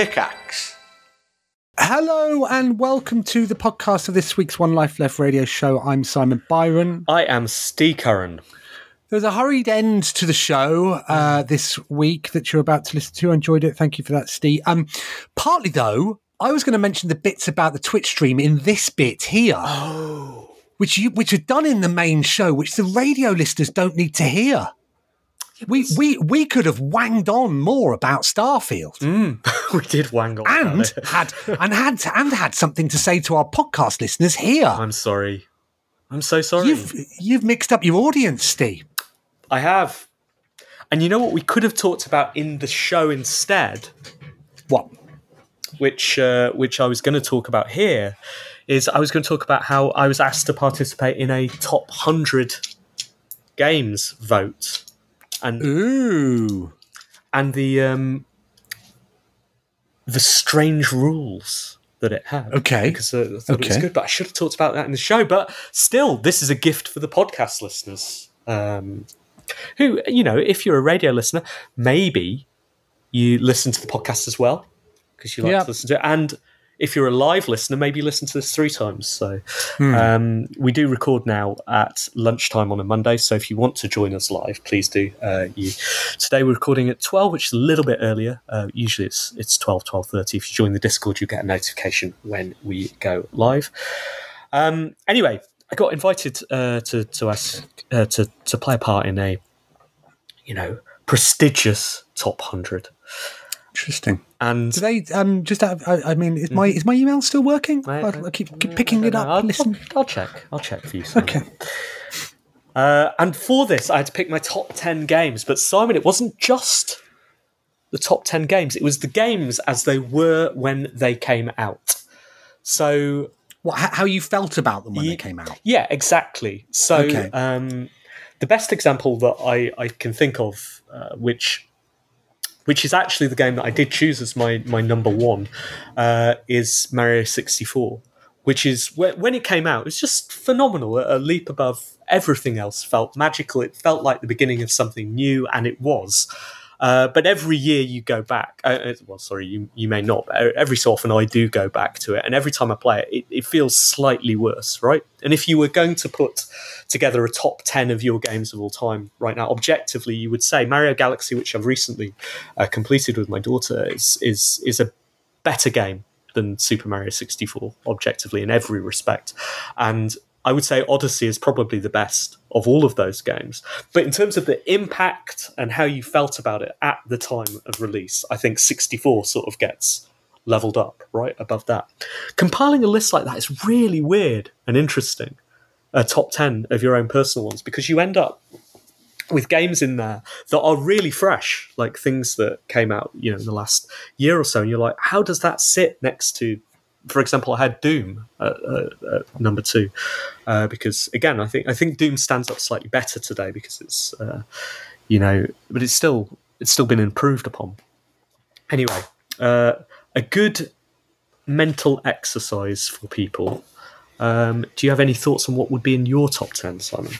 Pickaxe. Hello and welcome to the podcast of this week's One Life Left radio show. I'm Simon Byron. I am Steve Curran. There was a hurried end to the show this week that you're about to listen to. I enjoyed it. Thank you for that, Steve. Partly, though, I was going to mention the bits about the Twitch stream in this bit here, which are done in the main show, which the radio listeners don't need to hear. We could have wanged on more about Starfield. We did wang on, and had something to say to our podcast listeners here. I'm sorry. I'm so sorry. You've mixed up your audience, Steve. I have. And you know what we could have talked about in the show instead? What? Which I was going to talk about here is I was going to talk about how I was asked to participate in a top 100 games vote. And, the strange rules that it had. Okay. Because I thought it was good, but I should have talked about that in the show. But still, this is a gift for the podcast listeners. Who, you know, if you're a radio listener, maybe you listen to the podcast as well, because you like to listen to it. And if you're a live listener, maybe listen to this 3 times. So we do record now at lunchtime on a Monday. So if you want to join us live, please do. Today we're recording at 12, which is a little bit earlier. Usually it's 12, 12:30. If you join the Discord, you get a notification when we go live. Anyway, I got invited to play a part in a, you know, prestigious top 100. Interesting. And do they just have, I mean, is my email still working? I keep picking it up. I'll check for you. Okay. And for this, I had to pick my top 10 games. But Simon, it wasn't just the top 10 games. It was the games as they were when they came out. So, how you felt about them when they came out? Yeah, exactly. So, the best example that I can think of, which is actually the game that I did choose as my number one, is Mario 64, which is, when it came out, it was just phenomenal, a leap above everything else, felt magical, it felt like the beginning of something new, and it was. But every year you go back, you may not, but every so often I do go back to it, and every time I play it, it feels slightly worse, right? And if you were going to put together a top 10 of your games of all time right now, objectively, you would say Mario Galaxy, which I've recently completed with my daughter, is a better game than Super Mario 64, objectively, in every respect. And I would say Odyssey is probably the best of all of those games. But in terms of the impact and how you felt about it at the time of release, I think 64 sort of gets leveled up, right, above that. Compiling a list like that is really weird and interesting, a top 10 of your own personal ones, because you end up with games in there that are really fresh, like things that came out, you know, in the last year or so, and you're like, how does that sit next to... For example, I had Doom at number 2 because, again, I think Doom stands up slightly better today because it's, you know, but it's still been improved upon. Anyway, a good mental exercise for people. Do you have any thoughts on what would be in your top 10, Simon?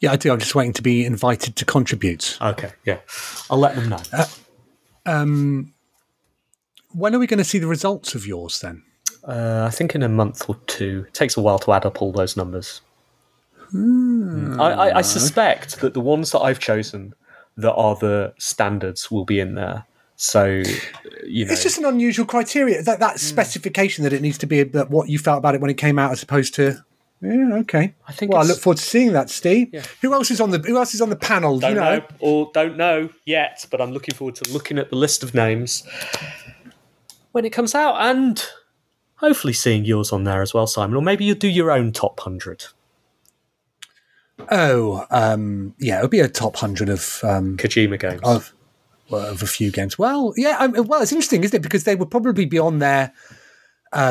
Yeah, I do. I'm just waiting to be invited to contribute. Okay, yeah. I'll let them know. When are we going to see the results of yours, then? I think in a month or 2. It takes a while to add up all those numbers. I suspect that the ones that I've chosen that are the standards will be in there. So, you know. It's just an unusual criteria, that specification that it needs to be that what you felt about it when it came out as opposed to... Yeah, okay. I look forward to seeing that, Steve. Yeah. Who else is on the panel? Don't know yet, but I'm looking forward to looking at the list of names when it comes out, and hopefully seeing yours on there as well, Simon. Or maybe you'll do your own top 100. Oh, yeah, it'll be a top 100 of Kojima games, of a few games. Well, yeah, it's interesting, isn't it? Because they would probably be on there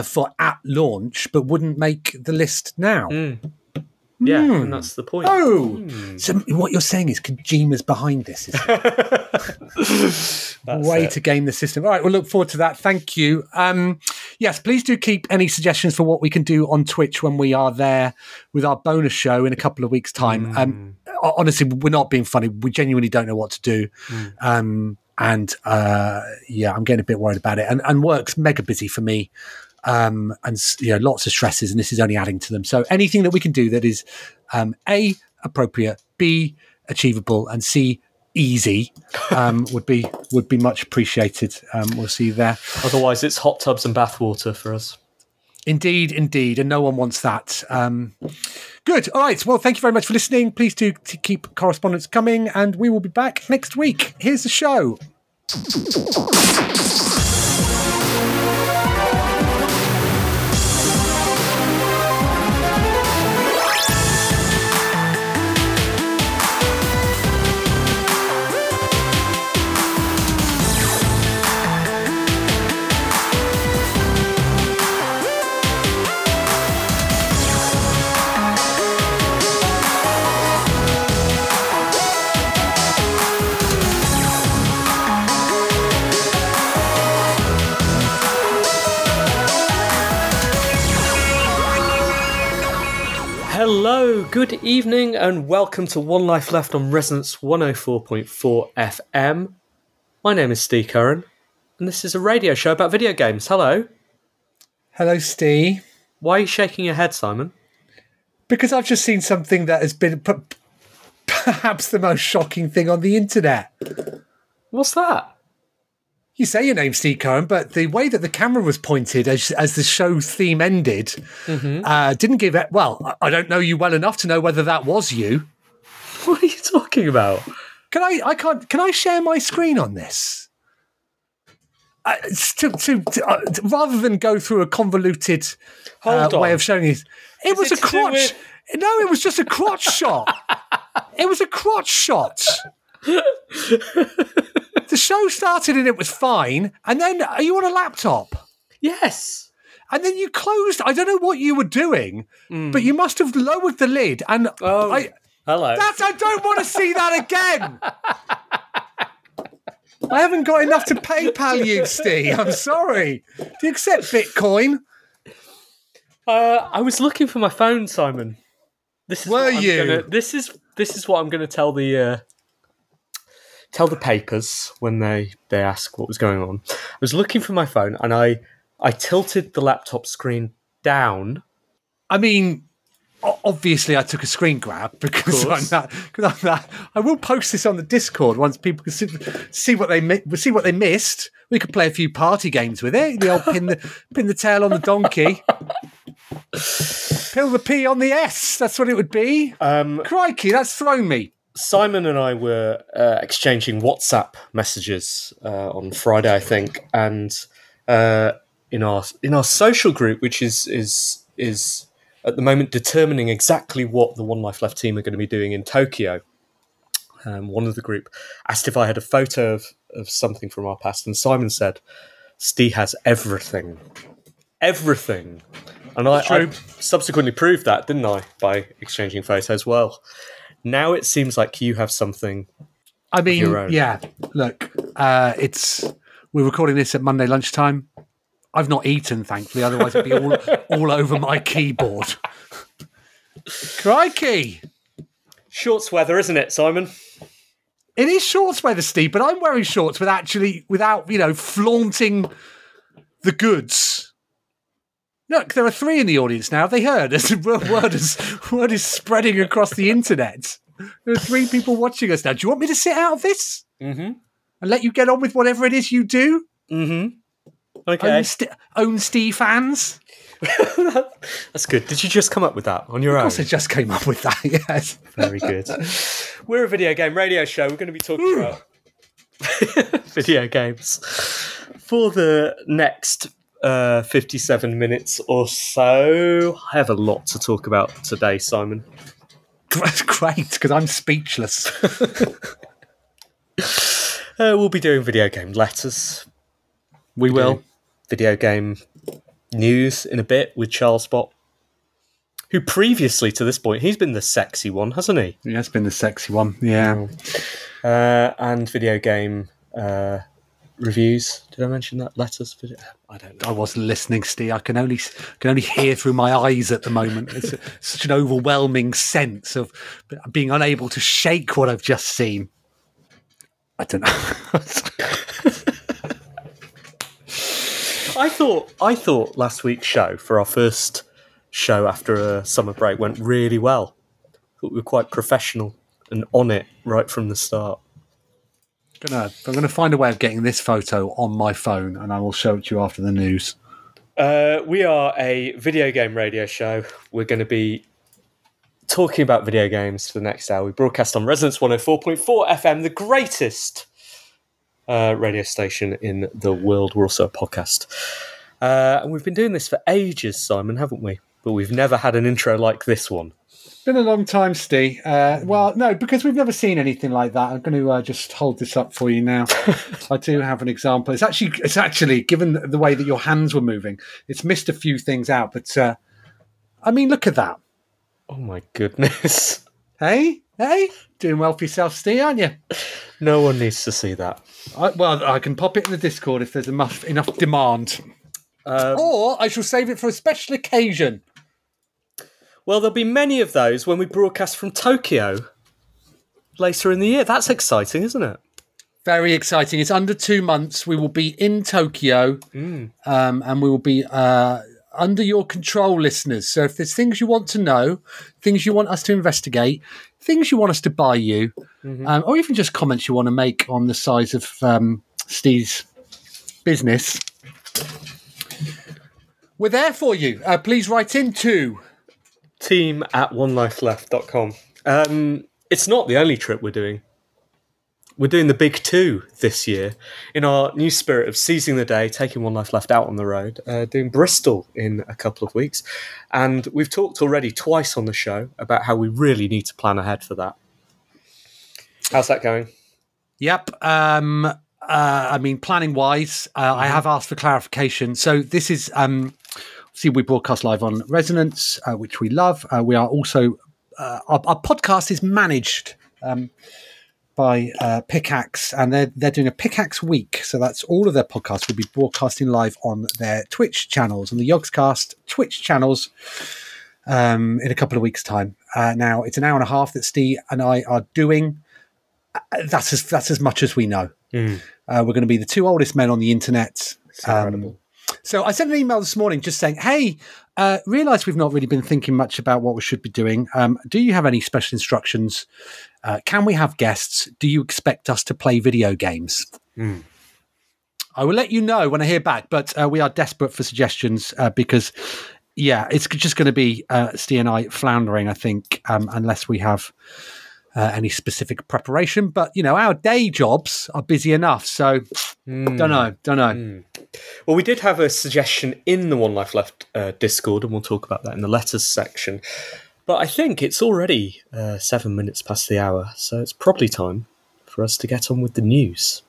for at launch, but wouldn't make the list now. Yeah, and that's the point. So what you're saying is Kojima's behind this, isn't it? Way to game the system. All right, we'll look forward to that. Thank you. Yes, please do keep any suggestions for what we can do on Twitch when we are there with our bonus show in a couple of weeks' time. Honestly, we're not being funny. We genuinely don't know what to do. And yeah, I'm getting a bit worried about it. And work's mega busy for me. And you know, lots of stresses, and this is only adding to them. So anything that we can do that is A, appropriate, B, achievable, and C, easy would be much appreciated. We'll see you there. Otherwise, it's hot tubs and bathwater for us. Indeed, and no one wants that. Good. All right. Well, thank you very much for listening. Please do keep correspondence coming, and we will be back next week. Here's the show. Hello, good evening, and welcome to One Life Left on Resonance 104.4 FM. My name is Steve Curran, and this is a radio show about video games. Hello. Hello, Steve. Why are you shaking your head, Simon? Because I've just seen something that has been perhaps the most shocking thing on the internet. What's that? You say your name, Steve Curran, but the way that the camera was pointed as the show theme ended didn't give it... Well, I don't know you well enough to know whether that was you. What are you talking about? Can I share my screen on this? Rather than go through a convoluted way of showing this, it was a crotch... No, it was just a crotch shot. It was a crotch shot. The show started and it was fine. And then, are you on a laptop? Yes. And then you closed. I don't know what you were doing, but you must have lowered the lid. And hello. I don't want to see that again. I haven't got enough to PayPal you, Steve. I'm sorry. Do you accept Bitcoin? I was looking for my phone, Simon. This is what I'm going to tell the. Tell the papers when they ask what was going on. I was looking for my phone and I tilted the laptop screen down. I mean, obviously I took a screen grab because I'm not. I will post this on the Discord once people can see what they missed. We could play a few party games with it. The old pin the tail on the donkey. Pill the P on the S. That's what it would be. Crikey, that's thrown me. Simon and I were exchanging WhatsApp messages on Friday, I think, and in our social group, which is at the moment determining exactly what the One Life Left team are going to be doing in Tokyo. One of the group asked if I had a photo of something from our past, and Simon said, "Steve has everything, everything," and I subsequently proved that, didn't I, by exchanging photos as well. Now it seems like you have something. I mean, of your own. Yeah. Look, we're recording this at Monday lunchtime. I've not eaten, thankfully, otherwise it'd be all over my keyboard. Crikey! Shorts weather, isn't it, Simon? It is shorts weather, Steve. But I'm wearing shorts without flaunting the goods. Look, there are three in the audience now. They heard as word is spreading across the internet. There are three people watching us now. Do you want me to sit out of this and let you get on with whatever it is you do? Mm-hmm. Okay. Own Steve fans. That's good. Did you just come up with that on your own? Of course, I just came up with that. Yes. Very good. We're a video game radio show. We're going to be talking about video games for the next 57 minutes or so. I have a lot to talk about today, Simon. Great, because I'm speechless. We'll be doing video game letters. We will. Video game news in a bit with Charlesbot, who previously to this point, he's been the sexy one, hasn't he? He has been the sexy one, yeah. And video game... reviews. Did I mention that? Letters? I don't know. I wasn't listening, Steve. I can only hear through my eyes at the moment. It's such an overwhelming sense of being unable to shake what I've just seen. I don't know. I thought last week's show, for our first show after a summer break, went really well. I thought we were quite professional and on it right from the start. I'm going to find a way of getting this photo on my phone, and I will show it to you after the news. We are a video game radio show. We're going to be talking about video games for the next hour. We broadcast on Resonance 104.4 FM, the greatest radio station in the world. We're also a podcast. And we've been doing this for ages, Simon, haven't we? But we've never had an intro like this one. It's been a long time, Steve. Well, no, because we've never seen anything like that. I'm going to just hold this up for you now. I do have an example. It's actually, given the way that your hands were moving, it's missed a few things out. But, I mean, look at that. Oh, my goodness. Hey? Doing well for yourself, Steve, aren't you? No one needs to see that. I can pop it in the Discord if there's enough demand. Or I shall save it for a special occasion. Well, there'll be many of those when we broadcast from Tokyo later in the year. That's exciting, isn't it? Very exciting. It's under 2 months. We will be in Tokyo, and we will be under your control, listeners. So if there's things you want to know, things you want us to investigate, things you want us to buy you, or even just comments you want to make on the size of Steve's business, we're there for you. Please write in to team@onelifeleft.com. It's not the only trip we're doing. We're doing the big two this year in our new spirit of seizing the day, taking One Life Left out on the road, doing Bristol in a couple of weeks. And we've talked already twice on the show about how we really need to plan ahead for that. How's that going? Yep. I mean, planning-wise, I have asked for clarification. So this is... we broadcast live on Resonance, which we love. We are also... our podcast is managed by Pickaxe, and they're doing a Pickaxe week. So that's all of their podcasts will be broadcasting live on their Twitch channels, on the Yogscast Twitch channels, in a couple of weeks' time. Now, it's an hour and a half that Steve and I are doing. That's as much as we know. We're going to be the two oldest men on the internet. Incredible. So I sent an email this morning just saying, hey, realise we've not really been thinking much about what we should be doing. Do you have any special instructions? Can we have guests? Do you expect us to play video games? I will let you know when I hear back, but we are desperate for suggestions because, yeah, it's just going to be Steve and I floundering, I think, unless we have any specific preparation. But, you know, our day jobs are busy enough, so don't know. Well, we did have a suggestion in the One Life Left Discord, and we'll talk about that in the letters section. But I think it's already 7 minutes past the hour, so it's probably time for us to get on with the news.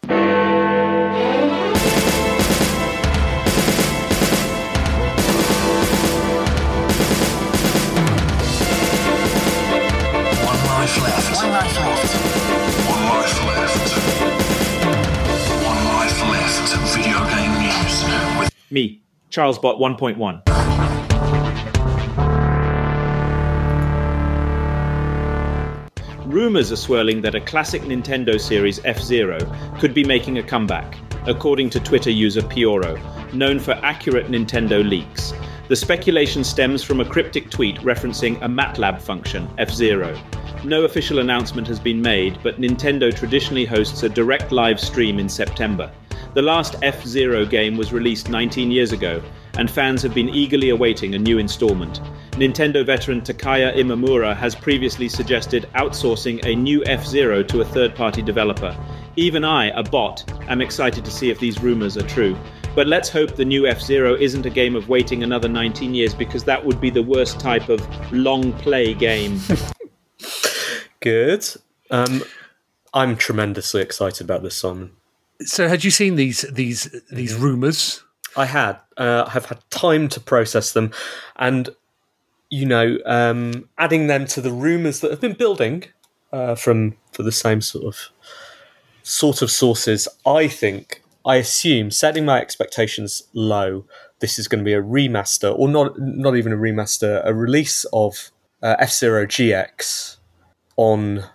Me, Charlesbot 1.1. Rumours are swirling that a classic Nintendo series, F-Zero, could be making a comeback, according to Twitter user Pioro, known for accurate Nintendo leaks. The speculation stems from a cryptic tweet referencing a MATLAB function, F-Zero. No official announcement has been made, but Nintendo traditionally hosts a direct live stream in September. The last F-Zero game was released 19 years ago, and fans have been eagerly awaiting a new installment. Nintendo veteran Takaya Imamura has previously suggested outsourcing a new F-Zero to a third-party developer. Even I, a bot, am excited to see if these rumors are true. But let's hope the new F-Zero isn't a game of waiting another 19 years, because that would be the worst type of long-play game. Good. I'm tremendously excited about this, Simon. So, had you seen these rumours? I had. I've had time to process them, and adding them to the rumours that have been building for the same sort of sources. I assume, setting my expectations low, this is going to be a remaster, or not even a remaster, a release of F-Zero GX on.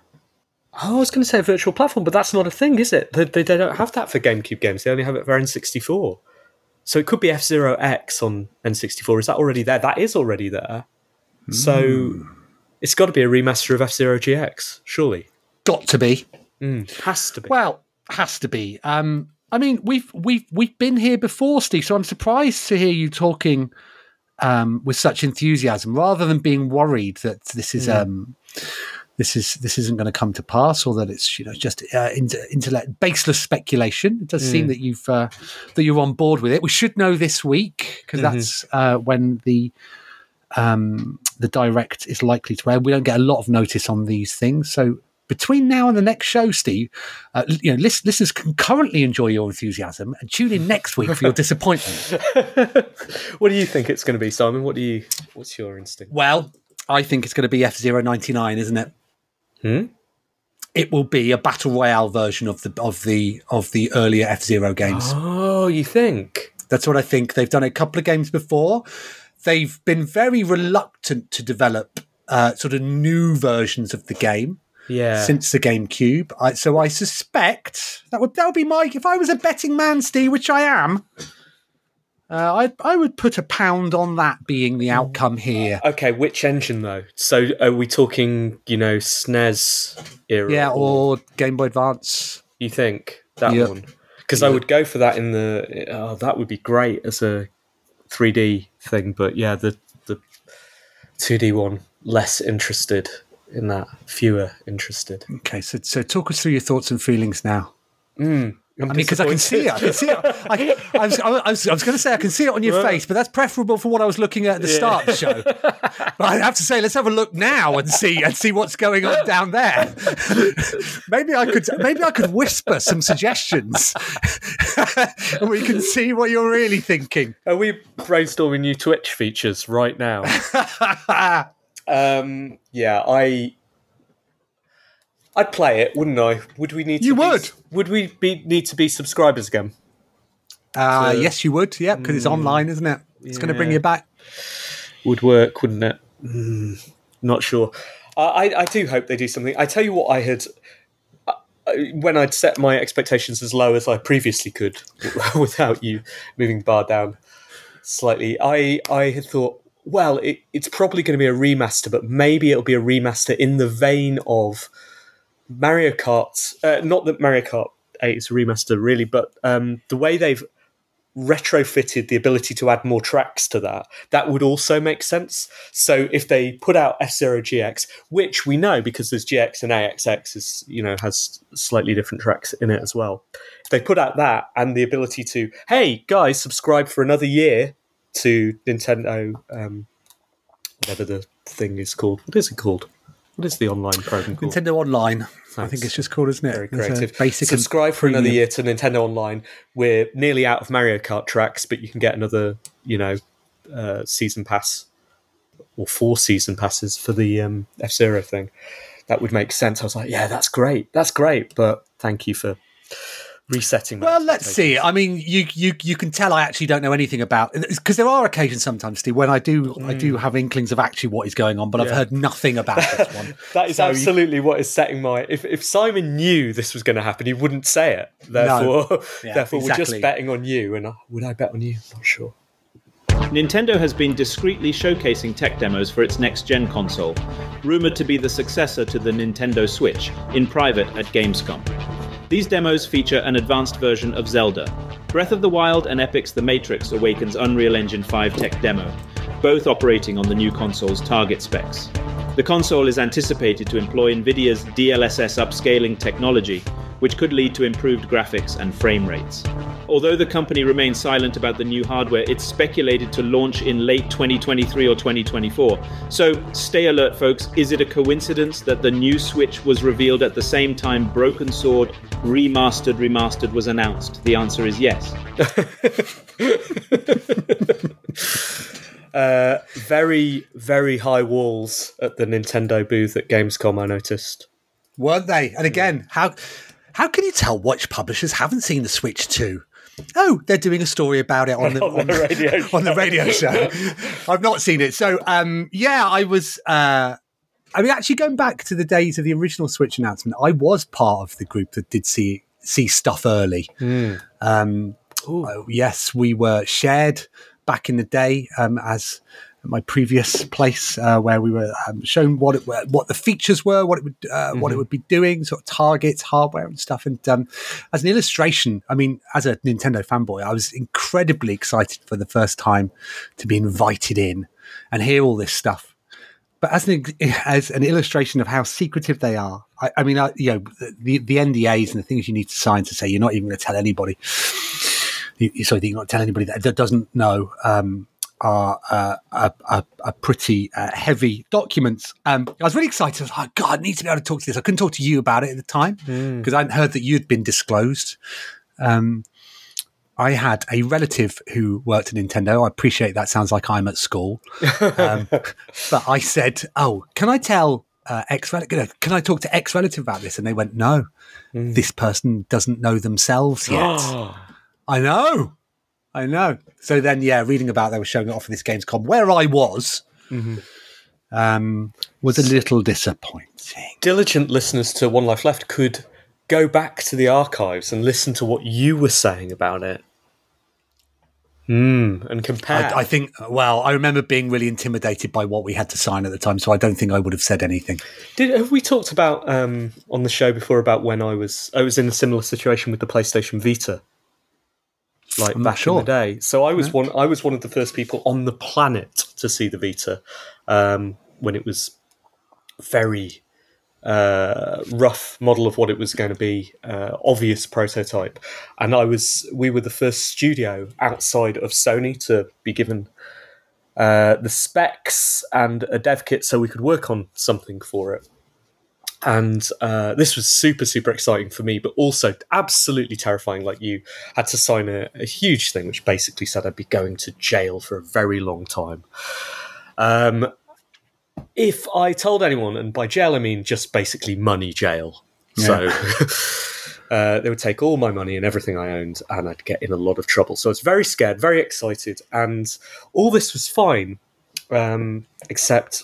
Oh, I was going to say a virtual platform, but that's not a thing, is it? They don't have that for GameCube games. They only have it for N64. So it could be F-Zero X on N64. Is that already there? That is already there. Mm. So it's got to be a remaster of F-Zero GX, surely. Got to be. Mm, has to be. Well, has to be. I mean, we've been here before, Steve, so I'm surprised to hear you talking with such enthusiasm, rather than being worried that this is... This isn't going to come to pass, or that it's just baseless speculation. It does seem that you're on board with it. We should know this week, because that's when the direct is likely to air. We don't get a lot of notice on these things, so between now and the next show, Steve, listeners can currently enjoy your enthusiasm and tune in next week for your disappointment. What do you think it's going to be, Simon? What's your instinct? Well, I think it's going to be F-099, isn't it? Hmm? It will be a battle royale version of the earlier F-Zero games. Oh, you think? That's what I think. They've done a couple of games before. They've been very reluctant to develop sort of new versions of the game. Yeah. Since the GameCube, so I suspect that would be my. If I was a betting man, Steve, which I am. I would put a £1 on that being the outcome here. Okay, which engine though? So are we talking, SNES era? Yeah, or Game Boy Advance. You think that one? Because I would go for that in the. Oh, that would be great as a 3D thing. But yeah, the 2D one, less interested in that. Fewer interested. Okay, so talk us through your thoughts and feelings now. Mm. I mean, because I can see it. I was going to say I can see it on your face, but that's preferable for what I was looking at the start of the show. But I have to say, let's have a look now and see what's going on down there. Maybe I could whisper some suggestions, and we can see what you're really thinking. Are we brainstorming new Twitch features right now? I'd play it, wouldn't I? Would we need to? Would we need to be subscribers again? Yes, you would. Yeah, because it's online, isn't it? It's going to bring you back. Would work, wouldn't it? Mm, not sure. I do hope they do something. I tell you what, I had when I'd set my expectations as low as I previously could, without you moving the bar down slightly. I had thought, well, it's probably going to be a remaster, but maybe it'll be a remaster in the vein of. Mario Kart, not that Mario Kart 8 is a remaster really, but the way they've retrofitted the ability to add more tracks to that would also make sense. So if they put out F-Zero GX, which we know because there's GX and AXX is, has slightly different tracks in it as well. If they put out that and the ability to, hey guys, subscribe for another year to Nintendo, whatever the thing is called. What is it called? What is the online program called? Nintendo Online. Thanks. I think it's just called, isn't it? Very creative. Basic subscribe for another year to Nintendo Online. We're nearly out of Mario Kart tracks, but you can get another, season pass or 4 season passes for the F-Zero thing. That would make sense. I was like, yeah, that's great. That's great. But thank you for resetting. Well, let's see. I mean, you can tell I actually don't know anything about, because there are occasions sometimes, Steve, when I do have inklings of actually what is going on, but I've heard nothing about this one. That is absolutely what is setting my. If Simon knew this was going to happen, he wouldn't say it. Therefore, no. Yeah, therefore, exactly. We're just betting on you. And would I bet on you? I'm not sure. Nintendo has been discreetly showcasing tech demos for its next-gen console, rumored to be the successor to the Nintendo Switch, in private at Gamescom. These demos feature an advanced version of Zelda, Breath of the Wild and Epic's The Matrix Awakens Unreal Engine 5 tech demo, both operating on the new console's target specs. The console is anticipated to employ Nvidia's DLSS upscaling technology, which could lead to improved graphics and frame rates. Although the company remains silent about the new hardware, it's speculated to launch in late 2023 or 2024. So stay alert, folks. Is it a coincidence that the new Switch was revealed at the same time Broken Sword Remastered was announced? The answer is yes. Very, very high walls at the Nintendo booth at Gamescom, I noticed. Weren't they? And again, how can you tell which publishers haven't seen the Switch 2? Oh, they're doing a story about it on the radio show. I've not seen it. So, I was... I mean, actually, going back to the days of the original Switch announcement, I was part of the group that did see stuff early. Mm. Yes, we were shared back in the day as my previous place where we were shown what the features were, what it would what it would be doing, sort of targets, hardware and stuff. And as an illustration, I mean, as a Nintendo fanboy, I was incredibly excited for the first time to be invited in and hear all this stuff. But as an illustration of how secretive they are, I mean, you know, the NDAs and the things you need to sign to say you're not even going to tell anybody. Sorry, that you're not telling anybody that doesn't know are pretty heavy documents. I was really excited. I was like, God, I need to be able to talk to this. I couldn't talk to you about it at the time because I hadn't heard that you'd been disclosed. I had a relative who worked at Nintendo. I appreciate that sounds like I'm at school. But I said, oh, can I tell can I talk to X relative about this? And they went, no, this person doesn't know themselves yet. I know. So then, reading about they were showing it off at this Gamescom, where I was a little disappointing. Diligent listeners to One Life Left could go back to the archives and listen to what you were saying about it. And compare. I think, well, I remember being really intimidated by what we had to sign at the time, so I don't think I would have said anything. Have we talked about on the show before about when I was in a similar situation with the PlayStation Vita? Like I'm back in the day. So I was one of the first people on the planet to see the Vita when it was very rough model of what it was going to be, obvious prototype. And we were the first studio outside of Sony to be given the specs and a dev kit so we could work on something for it. And this was super, super exciting for me, but also absolutely terrifying. Like, you had to sign a huge thing, which basically said I'd be going to jail for a very long time. If I told anyone, and by jail I mean just basically money jail. Yeah. So they would take all my money and everything I owned, and I'd get in a lot of trouble. So I was very scared, very excited, and all this was fine, except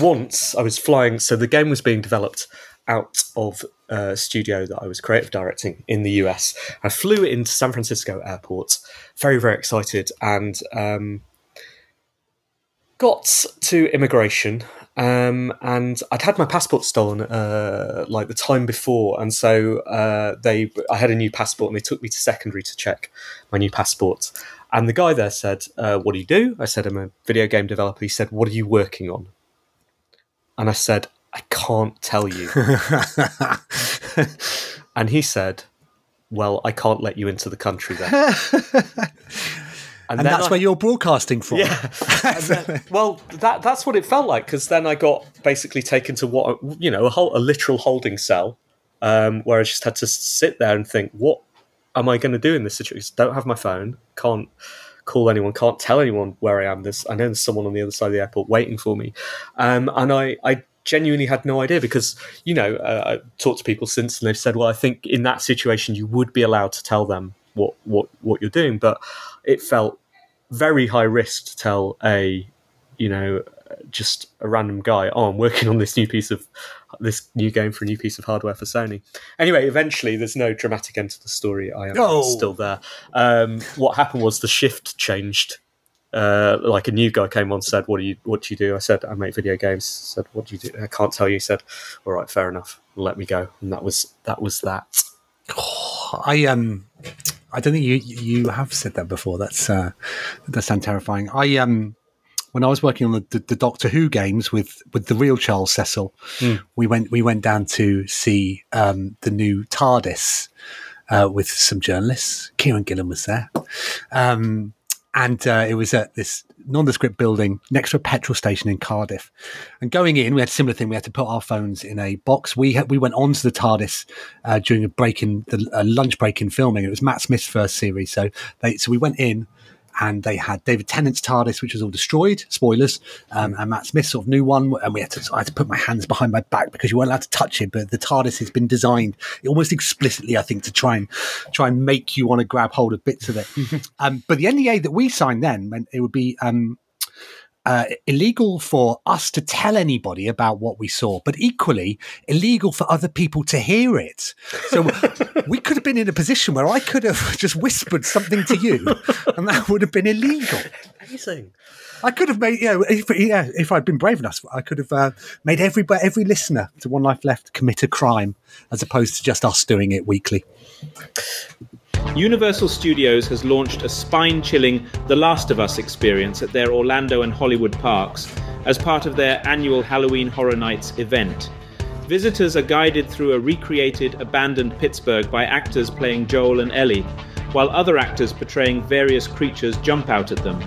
once I was flying. So the game was being developed out of a studio that I was creative directing in the US. I flew into San Francisco airport, very, very excited, and got to immigration, and I'd had my passport stolen like the time before, and so I had a new passport, and they took me to secondary to check my new passport. And the guy there said, what do you do? I said, I'm a video game developer. He said, what are you working on? And I said, I can't tell you. And he said, well, I can't let you into the country then. And that's where you're broadcasting from. Yeah. That's what it felt like, because then I got basically taken to what, you know, a literal holding cell, where I just had to sit there and think, what am I going to do in this situation? Don't have my phone, can't call anyone, can't tell anyone where I am. I know there's someone on the other side of the airport waiting for me. And I genuinely had no idea, because, you know, I've talked to people since, and they've said, well, I think in that situation you would be allowed to tell them what you're doing, but it felt very high risk to tell just a random guy, oh, I'm working on this new game for a new piece of hardware for Sony. Anyway, eventually, there's no dramatic end to the story. I am still there. What happened was the shift changed. Like, a new guy came on, said, what do you do? I said, I make video games. I said, what do you do? I can't tell you. He said, all right, fair enough. Let me go. And that was that. Oh, I don't think you have said that before. That's that sounds terrifying. When I was working on the Doctor Who games with the real Charles Cecil, we went down to see the new TARDIS with some journalists. Kieran Gillen was there, and it was at this nondescript building next to a petrol station in Cardiff. And going in, we had a similar thing. We had to put our phones in a box. We went onto the TARDIS during a break in the lunch break in filming. It was Matt Smith's first series, so we went in, and they had David Tennant's TARDIS, which was all destroyed. Spoilers, and Matt Smith's sort of new one. And I had to put my hands behind my back because you weren't allowed to touch it. But the TARDIS has been designed almost explicitly, I think, to try and make you want to grab hold of bits of it. But the NDA that we signed then meant it would be illegal for us to tell anybody about what we saw, but equally illegal for other people to hear it. So we could have been in a position where I could have just whispered something to you, and that would have been illegal. Amazing. I could have made, if I'd been brave enough, I could have made every listener to One Life Left commit a crime, as opposed to just us doing it weekly. Universal Studios has launched a spine-chilling The Last of Us experience at their Orlando and Hollywood parks as part of their annual Halloween Horror Nights event. Visitors are guided through a recreated, abandoned Pittsburgh by actors playing Joel and Ellie, while other actors portraying various creatures jump out at them.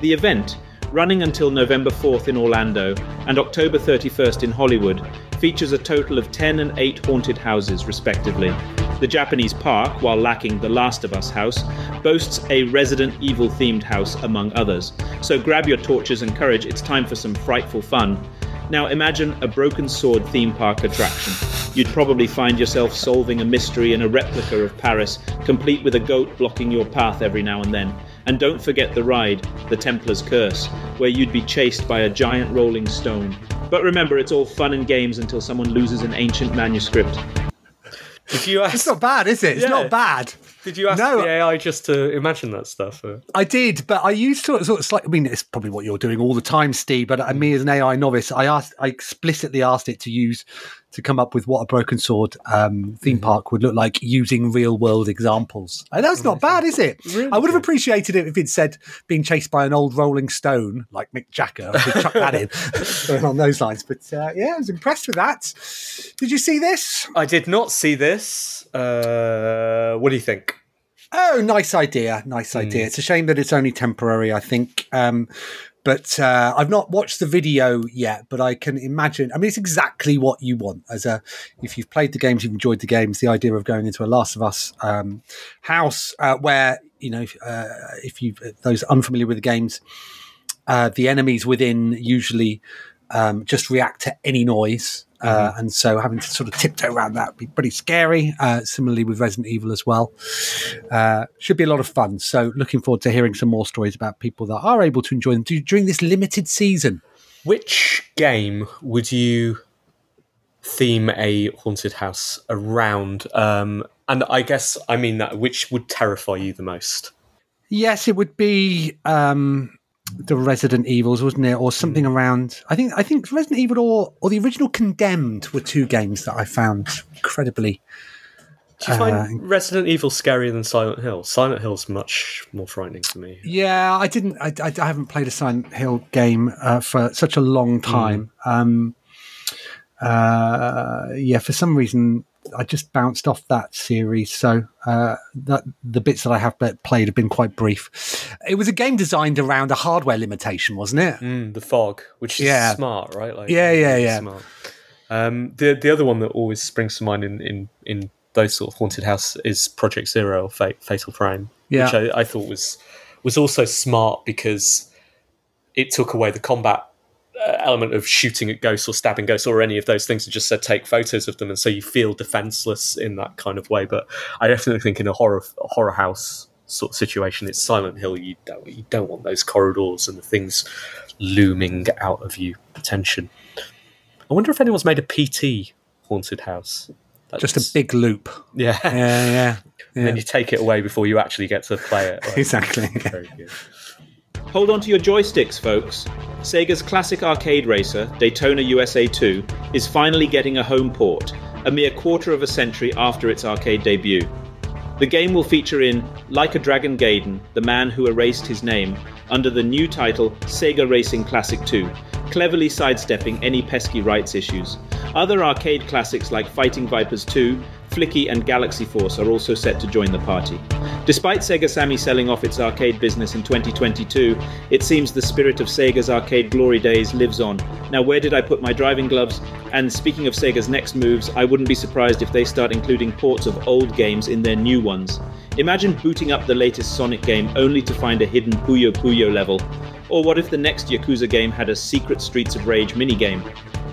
The event, running until November 4th in Orlando and October 31st in Hollywood, features a total of 10 and 8 haunted houses, respectively. The Japanese park, while lacking The Last of Us house, boasts a Resident Evil-themed house, among others. So grab your torches and courage, it's time for some frightful fun. Now imagine a Broken Sword theme park attraction. You'd probably find yourself solving a mystery in a replica of Paris, complete with a goat blocking your path every now and then. And don't forget the ride, The Templar's Curse, where you'd be chased by a giant rolling stone. But remember, it's all fun and games until someone loses an ancient manuscript. If you ask, it's not bad, is it? It's not bad. Did you ask the AI just to imagine that stuff? Or? I did, but I used to sort of I mean, it's probably what you're doing all the time, Steve. But me as an AI novice, I explicitly asked it to come up with what a Broken Sword theme park would look like using real world examples. And that's not bad, is it? Really? I would have appreciated it if it said being chased by an old rolling stone like Mick Jagger. I could chuck that in on those lines. But yeah, I was impressed with that. Did you see this? I did not see this. What do you think? Oh, nice idea. Nice idea. It's a shame that it's only temporary, I think. But I've not watched the video yet, but I can imagine. I mean, it's exactly what you want. If you've played the games, you've enjoyed the games, the idea of going into a Last of Us house where, you know, if you those unfamiliar with the games, the enemies within usually just react to any noise. And so having to sort of tiptoe around that would be pretty scary. Similarly with Resident Evil as well. Should be a lot of fun. So looking forward to hearing some more stories about people that are able to enjoy them during this limited season. Which game would you theme a haunted house around? And I guess, I mean, that which would terrify you the most? Yes, it would be... the Resident Evils, wasn't it, or something around? I think Resident Evil or the original Condemned were two games that I found incredibly. Do you find Resident Evil scarier than Silent Hill? Silent Hill's much more frightening to me. Yeah, I haven't played a Silent Hill game for such a long time. For some reason I just bounced off that series, so that the bits that I have played have been quite brief. It was a game designed around a hardware limitation, wasn't it? The fog, which is smart, right? Like, yeah. Smart. The other one that always springs to mind in those sort of haunted house is Project Zero or Fatal Frame, which I thought was also smart because it took away the combat element of shooting at ghosts or stabbing ghosts or any of those things, and just said take photos of them, and so you feel defenseless in that kind of way. But I definitely think in a horror house sort of situation, it's Silent Hill. You don't want those corridors and the things looming out of you tension. I wonder if anyone's made a PT haunted house. That's just a big loop. Yeah. And then you take it away before you actually get to play it. Like, exactly. Very good. Hold on to your joysticks, folks. Sega's classic arcade racer, Daytona USA 2, is finally getting a home port, a mere quarter of a century after its arcade debut. The game will feature in Like a Dragon Gaiden, the man who erased his name, under the new title Sega Racing Classic 2, cleverly sidestepping any pesky rights issues. Other arcade classics like Fighting Vipers 2, Flicky and Galaxy Force are also set to join the party. Despite Sega Sammy selling off its arcade business in 2022, it seems the spirit of Sega's arcade glory days lives on. Now, where did I put my driving gloves? And speaking of Sega's next moves, I wouldn't be surprised if they start including ports of old games in their new ones. Imagine booting up the latest Sonic game only to find a hidden Puyo Puyo level. Or what if the next Yakuza game had a secret Streets of Rage minigame?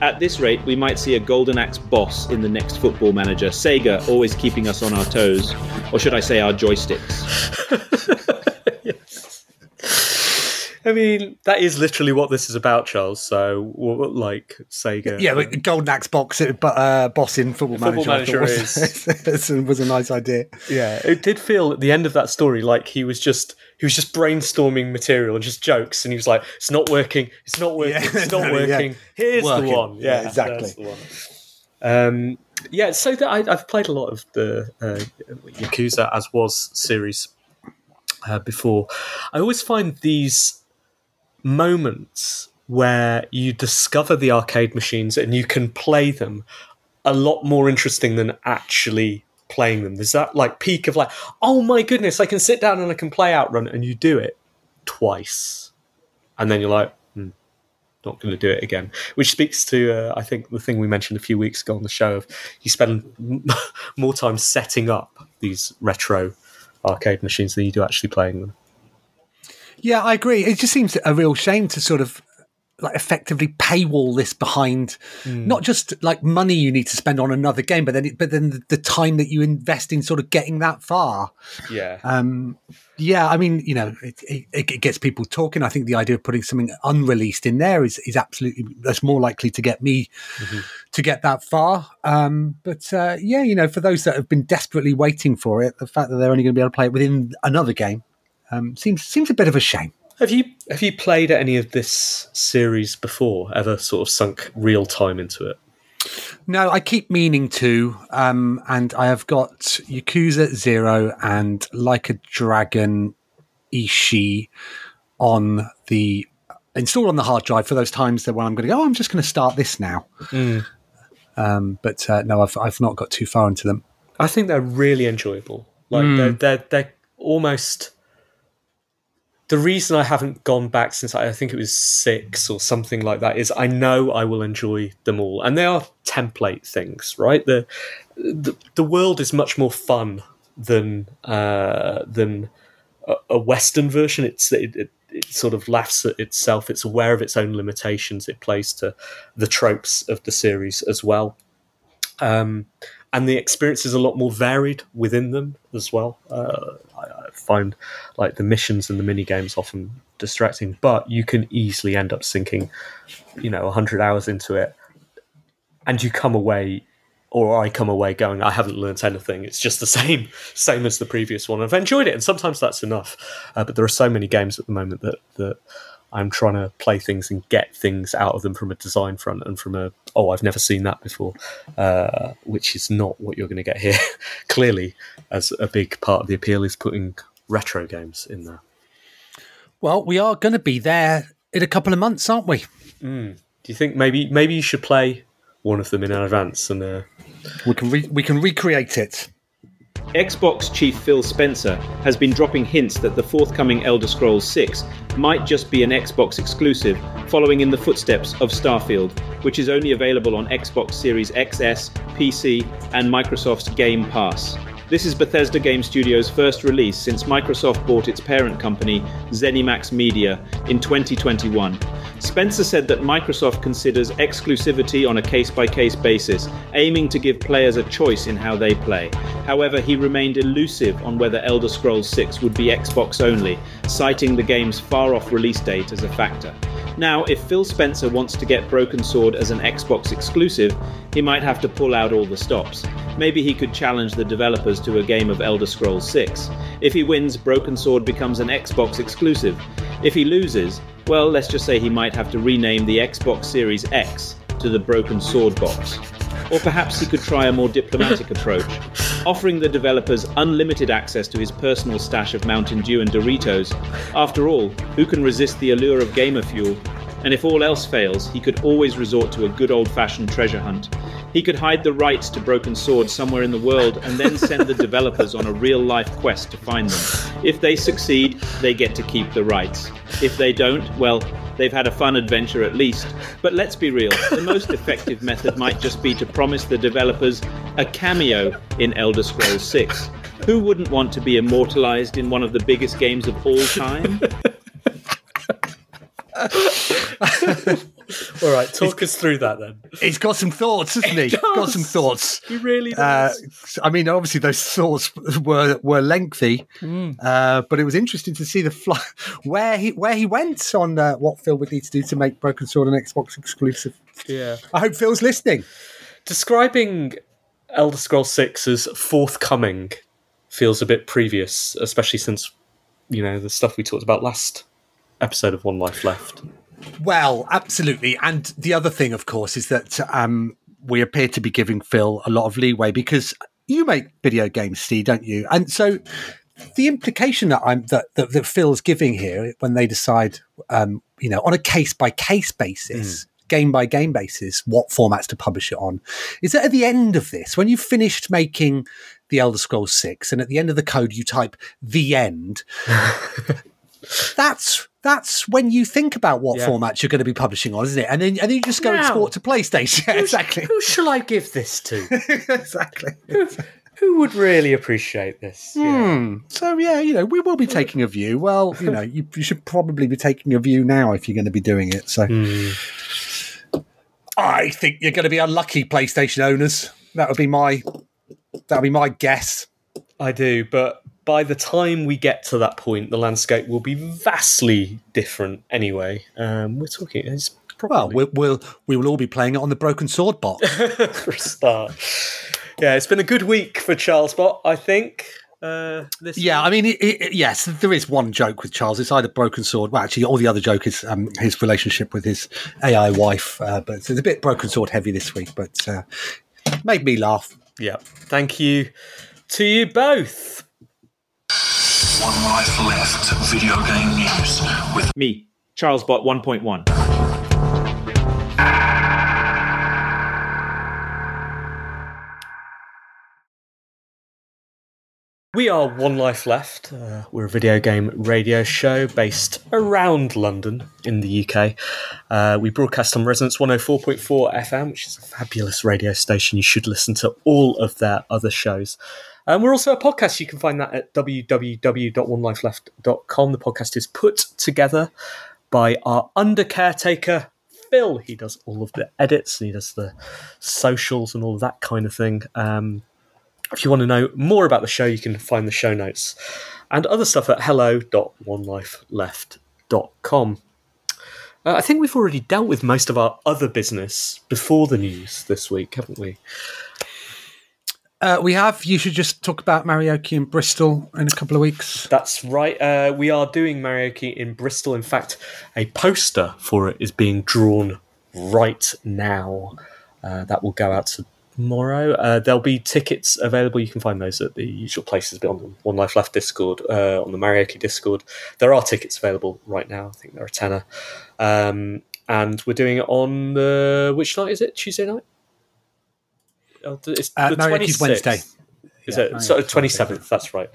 At this rate, we might see a Golden Axe boss in the next Football Manager. Sega always keeping us on our toes. Or should I say our joysticks? Yes. I mean, that is literally what this is about, Charles. So, like Sega, yeah, like the Golden Axe box, boss in Football Manager was a nice idea. Yeah, it did feel at the end of that story like he was just brainstorming material and just jokes, and he was like, "It's not working. It's not working. Yeah. It's not working. Yeah. Here's working. The one. Yeah, exactly." The one. Yeah, so that I've played a lot of the Yakuza as was series. Before, I always find these moments where you discover the arcade machines and you can play them a lot more interesting than actually playing them. There's that like peak of like, oh my goodness, I can sit down and I can play Outrun, and you do it twice, and then you're like, not going to do it again. Which speaks to, I think, the thing we mentioned a few weeks ago on the show of you spend more time setting up these retro arcade machines than you do actually playing them. Yeah, I agree. It just seems a real shame to sort of like effectively paywall this behind not just like money you need to spend on another game, but then the time that you invest in sort of getting that far. Yeah. Yeah, I mean, you know, it gets people talking. I think the idea of putting something unreleased in there is absolutely, that's more likely to get me to get that far. But yeah, you know, for those that have been desperately waiting for it, the fact that they're only going to be able to play it within another game seems a bit of a shame. Have you played any of this series before? Ever sort of sunk real time into it? No, I keep meaning to, and I have got Yakuza 0 and Like a Dragon Ishii installed on the hard drive for those times that when I'm going to go, oh, I'm just going to start this now. Mm. But no, I've not got too far into them. I think they're really enjoyable. Like they're almost. The reason I haven't gone back since I think it was 6 or something like that is I know I will enjoy them all. And they are template things, right? The world is much more fun than a Western version. It sort of laughs at itself. It's aware of its own limitations. It plays to the tropes of the series as well. And the experience is a lot more varied within them as well. I find like the missions and the mini games often distracting, but you can easily end up sinking, you know, 100 hours into it, and you come away, or I come away going, I haven't learnt anything. It's just the same as the previous one. I've enjoyed it, and sometimes that's enough. But there are so many games at the moment that I'm trying to play things and get things out of them from a design front and from a I've never seen that before, which is not what you're going to get here. Clearly, as a big part of the appeal is putting retro games in there. Well, we are going to be there in a couple of months, aren't we? Mm. Do you think maybe you should play one of them in advance and we can recreate it? Xbox chief Phil Spencer has been dropping hints that the forthcoming Elder Scrolls 6 might just be an Xbox exclusive, following in the footsteps of Starfield, which is only available on Xbox Series XS, PC, and Microsoft's Game Pass. This is Bethesda Game Studios' first release since Microsoft bought its parent company, ZeniMax Media, in 2021. Spencer said that Microsoft considers exclusivity on a case-by-case basis, aiming to give players a choice in how they play. However, he remained elusive on whether Elder Scrolls 6 would be Xbox only, citing the game's far-off release date as a factor. Now, if Phil Spencer wants to get Broken Sword as an Xbox exclusive, he might have to pull out all the stops. Maybe he could challenge the developers to a game of Elder Scrolls 6. If he wins, Broken Sword becomes an Xbox exclusive. If he loses, well, let's just say he might have to rename the Xbox Series X to the Broken Sword box. Or perhaps he could try a more diplomatic approach, offering the developers unlimited access to his personal stash of Mountain Dew and Doritos. After all, who can resist the allure of gamer fuel? And if all else fails, he could always resort to a good old-fashioned treasure hunt. He could hide the rights to Broken Sword somewhere in the world and then send the developers on a real-life quest to find them. If they succeed, they get to keep the rights. If they don't, well, they've had a fun adventure at least. But let's be real, the most effective method might just be to promise the developers a cameo in Elder Scrolls 6. Who wouldn't want to be immortalized in one of the biggest games of all time? All right, talk us through that then. He's got some thoughts, hasn't he? Got some thoughts. He really does. I mean, obviously those thoughts were lengthy, but it was interesting to see the where he went on what Phil would need to do to make Broken Sword an Xbox exclusive. Yeah, I hope Phil's listening. Describing Elder Scrolls 6 as forthcoming feels a bit previous, especially since, you know, the stuff we talked about last episode of One Life Left. Well, absolutely. And the other thing, of course, is that we appear to be giving Phil a lot of leeway because you make video games, Steve, don't you? And so the implication that Phil's giving here when they decide, you know, on a case-by-case basis, game-by-game basis, what formats to publish it on, is that at the end of this, when you've finished making The Elder Scrolls 6 and at the end of the code you type "the end", That's when you think about what formats you're going to be publishing on, isn't it? And then you just go export to PlayStation. Yeah, exactly. Who shall I give this to? Exactly. Who would really appreciate this? Mm. Yeah. So, yeah, you know, we will be taking a view. Well, you know, you should probably be taking a view now if you're going to be doing it. So I think you're going to be unlucky, PlayStation owners. That would be my guess. I do, but by the time we get to that point, the landscape will be vastly different anyway. We're talking... It's probably... Well, we will all be playing it on the Broken Sword bot. For a start. Yeah, it's been a good week for Charlesbot, I think. This week. I mean, yes, there is one joke with Charles. It's either Broken Sword... Well, actually, all the other joke is his relationship with his AI wife. But it's a bit Broken Sword heavy this week, but made me laugh. Yeah, thank you to you both. One Life Left video game news with me, Charlesbot 1.1. We are One Life Left. We're a video game radio show based around London in the UK. We broadcast on Resonance 104.4 FM, which is a fabulous radio station. You should listen to all of their other shows. And we're also a podcast. You can find that at www.onelifeleft.com. The podcast is put together by our under-caretaker, Phil. He does all of the edits and he does the socials and all of that kind of thing. If you want to know more about the show, you can find the show notes and other stuff at hello.onelifeleft.com. I think we've already dealt with most of our other business before the news this week, haven't we? We have. You should just talk about Maraoke in Bristol in a couple of weeks. That's right. We are doing Maraoke in Bristol. In fact, a poster for it is being drawn right now. That will go out tomorrow. There'll be tickets available. You can find those at the usual places, but on the One Life Left Discord, on the Maraoke Discord. There are tickets available right now. I think they're a tenner. And we're doing it on which night is it? Tuesday night? It's the 26th. Wednesday. Is it? So 27th, that's right.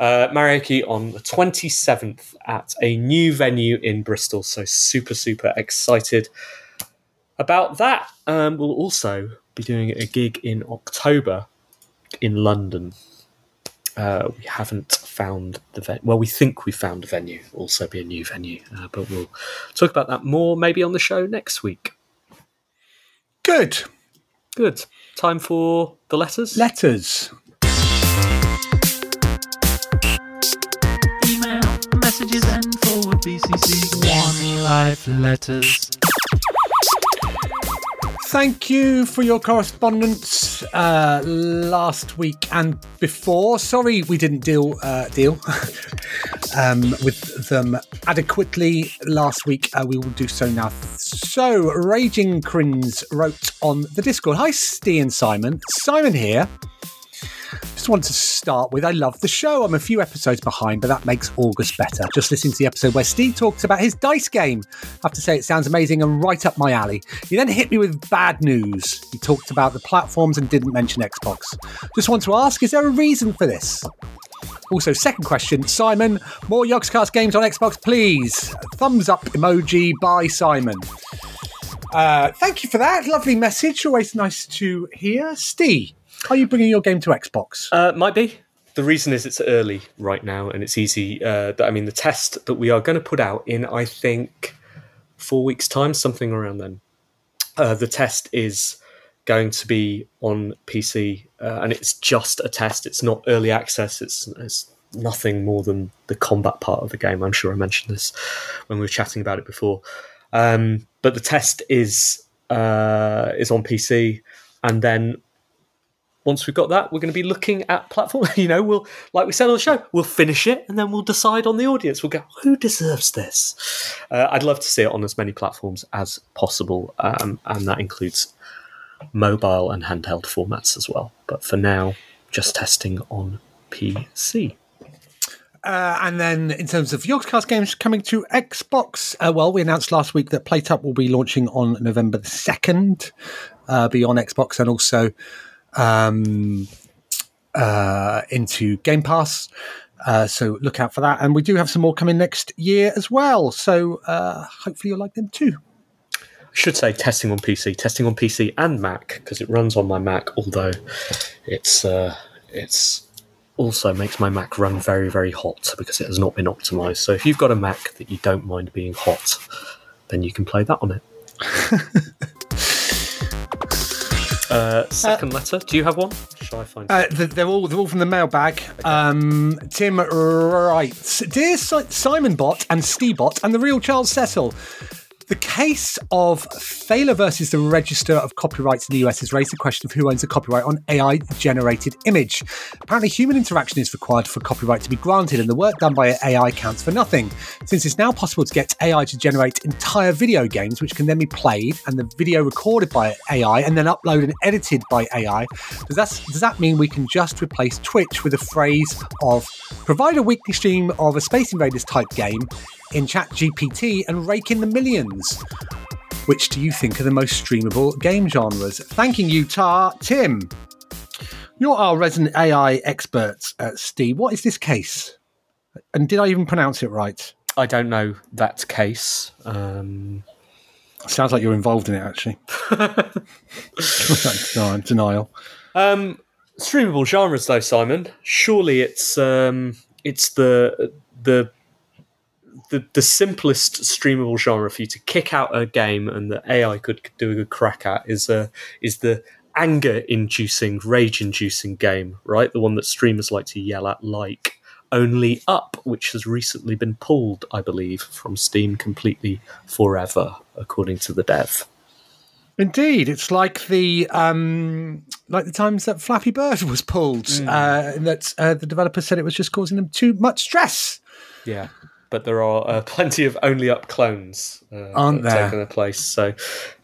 Maraoke on the 27th at a new venue in Bristol. So super, super excited about that. We'll also be doing a gig in October in London. We haven't found the venue. Well, we think we found a venue. It'll also be a new venue. But we'll talk about that more maybe on the show next week. Good. Time for the letters. Email, messages, and forward BCC. One Life Letters. Thank you for your correspondence last week and before. Sorry we didn't deal with them adequately last week. We will do so now. So, Raging Crins wrote on the Discord, "Hi, Steve and Simon. Simon here. Just want to start with, I love the show. I'm a few episodes behind, but that makes August better. Just listening to the episode where Steve talks about his dice game. I have to say it sounds amazing and right up my alley. You then hit me with bad news. You talked about the platforms and didn't mention Xbox. Just want to ask, is there a reason for this? Also, second question, Simon, more Yogscast games on Xbox, please. Thumbs up emoji by Simon." Thank you for that. Lovely message. Always nice to hear. Steve, are you bringing your game to Xbox? Might be. The reason is it's early right now and it's easy. The test that we are going to put out in, I think, 4 weeks' time, something around then. The test is going to be on PC, and it's just a test. It's not early access. It's nothing more than the combat part of the game. I'm sure I mentioned this when we were chatting about it before. But the test is on PC, and then once we've got that, we're going to be looking at platform. You know, we'll, like we said on the show, we'll finish it, and then we'll decide on the audience. We'll go, who deserves this? I'd love to see it on as many platforms as possible, and that includes mobile and handheld formats as well. But for now, just testing on PC. And then in terms of Yogscast games coming to Xbox, well, we announced last week that Playtap will be launching on November the 2nd, be on Xbox and also into Game Pass. So look out for that. And we do have some more coming next year as well. So hopefully you'll like them too. I should say testing on PC and Mac, because it runs on my Mac, although it's also makes my Mac run very, very hot because it has not been optimized. So if you've got a Mac that you don't mind being hot, then you can play that on it. Second letter. Do you have one? Shall I find it? They're all from the mailbag. Okay. Tim writes, Dear Simon Bot and Steebot and the real Charles Cecil, the case of Thaler versus the Register of Copyrights in the US has raised the question of who owns a copyright on AI-generated image. Apparently, human interaction is required for copyright to be granted, and the work done by AI counts for nothing, since it's now possible to get AI to generate entire video games, which can then be played, and the video recorded by AI, and then uploaded and edited by AI. Does that mean we can just replace Twitch with a phrase of, provide a weekly stream of a Space Invaders-type game, in ChatGPT and rake in the millions? Which do you think are the most streamable game genres? Thanking you, Tim. You're our resident AI expert, Steve. What is this case? And did I even pronounce it right? I don't know that case. Sounds like you're involved in it, actually. I'm denial. Streamable genres, though, Simon. Surely it's the simplest streamable genre for you to kick out a game and that AI could do a good crack at is the anger-inducing, rage-inducing game, right? The one that streamers like to yell at, like Only Up, which has recently been pulled, I believe, from Steam completely forever, according to the dev. Indeed, it's like the times that Flappy Bird was pulled, that the developer said it was just causing them too much stress. Yeah. But there are plenty of Only Up clones, aren't there, taking their place. So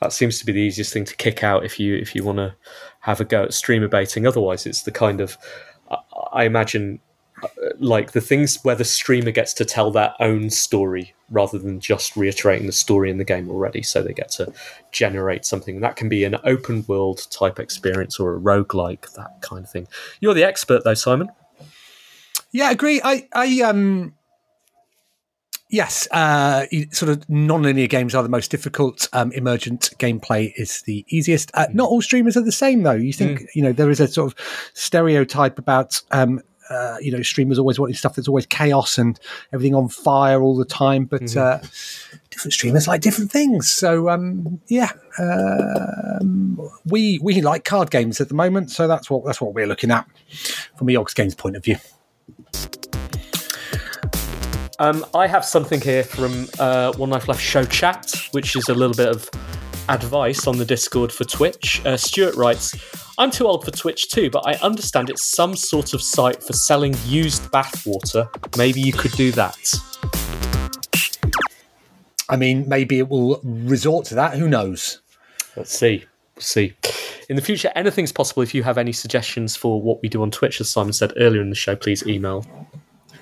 that seems to be the easiest thing to kick out if you want to have a go at streamer baiting. Otherwise, it's the kind of, I imagine, like the things where the streamer gets to tell their own story rather than just reiterating the story in the game already. So they get to generate something. And that can be an open world type experience or a roguelike, that kind of thing. You're the expert, though, Simon. Yeah, I agree. Yes, sort of non-linear games are the most difficult. Emergent gameplay is the easiest. Not all streamers are the same, though. You think, there is a sort of stereotype about, streamers always wanting stuff that's always chaos and everything on fire all the time. But different streamers like different things. So, we like card games at the moment. So that's what we're looking at from a Yogs Games point of view. I have something here from One Life Left show chat, which is a little bit of advice on the Discord for Twitch. Stuart writes, I'm too old for Twitch too, but I understand it's some sort of site for selling used bathwater. Maybe you could do that. I mean, maybe it will resort to that. Who knows? Let's see. In the future, anything's possible. If you have any suggestions for what we do on Twitch, as Simon said earlier in the show, please email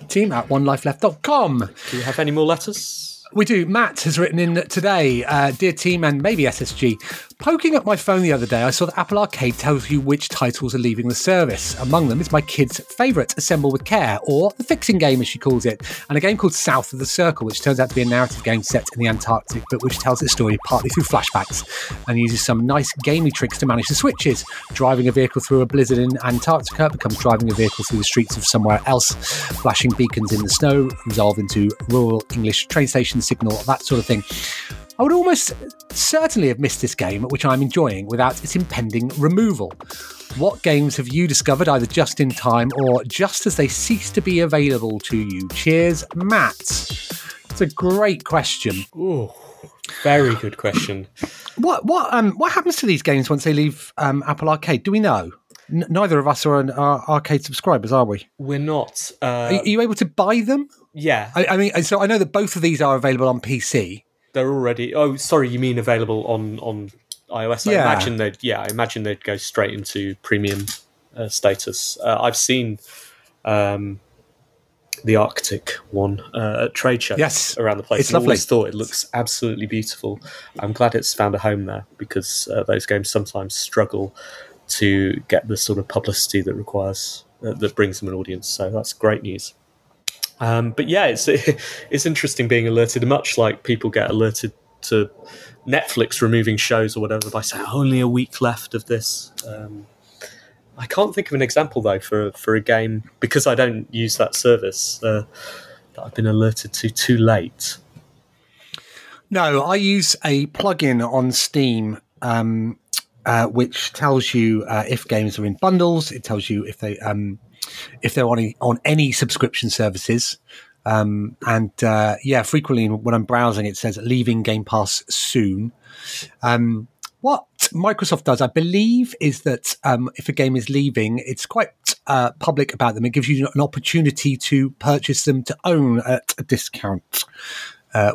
team@onelifeleft.com. Do you have any more letters? We do. Matt has written in today, Dear Team and maybe SSG, poking up my phone the other day, I saw that Apple Arcade tells you which titles are leaving the service. Among them is my kid's favourite, Assemble with Care, or The Fixing Game, as she calls it, and a game called South of the Circle, which turns out to be a narrative game set in the Antarctic, but which tells its story partly through flashbacks and uses some nice gamey tricks to manage the switches. Driving a vehicle through a blizzard in Antarctica becomes driving a vehicle through the streets of somewhere else. Flashing beacons in the snow resolve into rural English train stations signal, that sort of thing. I would almost certainly have missed this game, which I'm enjoying, without its impending removal. What games have you discovered either just in time or just as they cease to be available to you? Cheers, Matt. It's a great question. Ooh, very good question. What happens to these games once they leave Apple Arcade? Do we know? Neither of us are arcade subscribers, are we? We're not. Are you able to buy them? Yeah. I mean, so I know that both of these are available on PC. They're already... Oh, sorry, you mean available on iOS? Yeah. I imagine they'd go straight into premium status. I've seen the Arctic one at trade shows around the place. It's lovely. I always thought it looks absolutely beautiful. I'm glad it's found a home there, because those games sometimes struggle to get the sort of publicity that that brings them an audience. So that's great news. But yeah, it's interesting being alerted, much like people get alerted to Netflix removing shows or whatever by saying only a week left of this. I can't think of an example though for a game, because I don't use that service, that I've been alerted to too late. No, I use a plugin on Steam, which tells you if games are in bundles. It tells you if they're on any subscription services. Frequently when I'm browsing, it says leaving Game Pass soon. What Microsoft does, I believe, is that if a game is leaving, it's quite public about them. It gives you an opportunity to purchase them to own at a discount,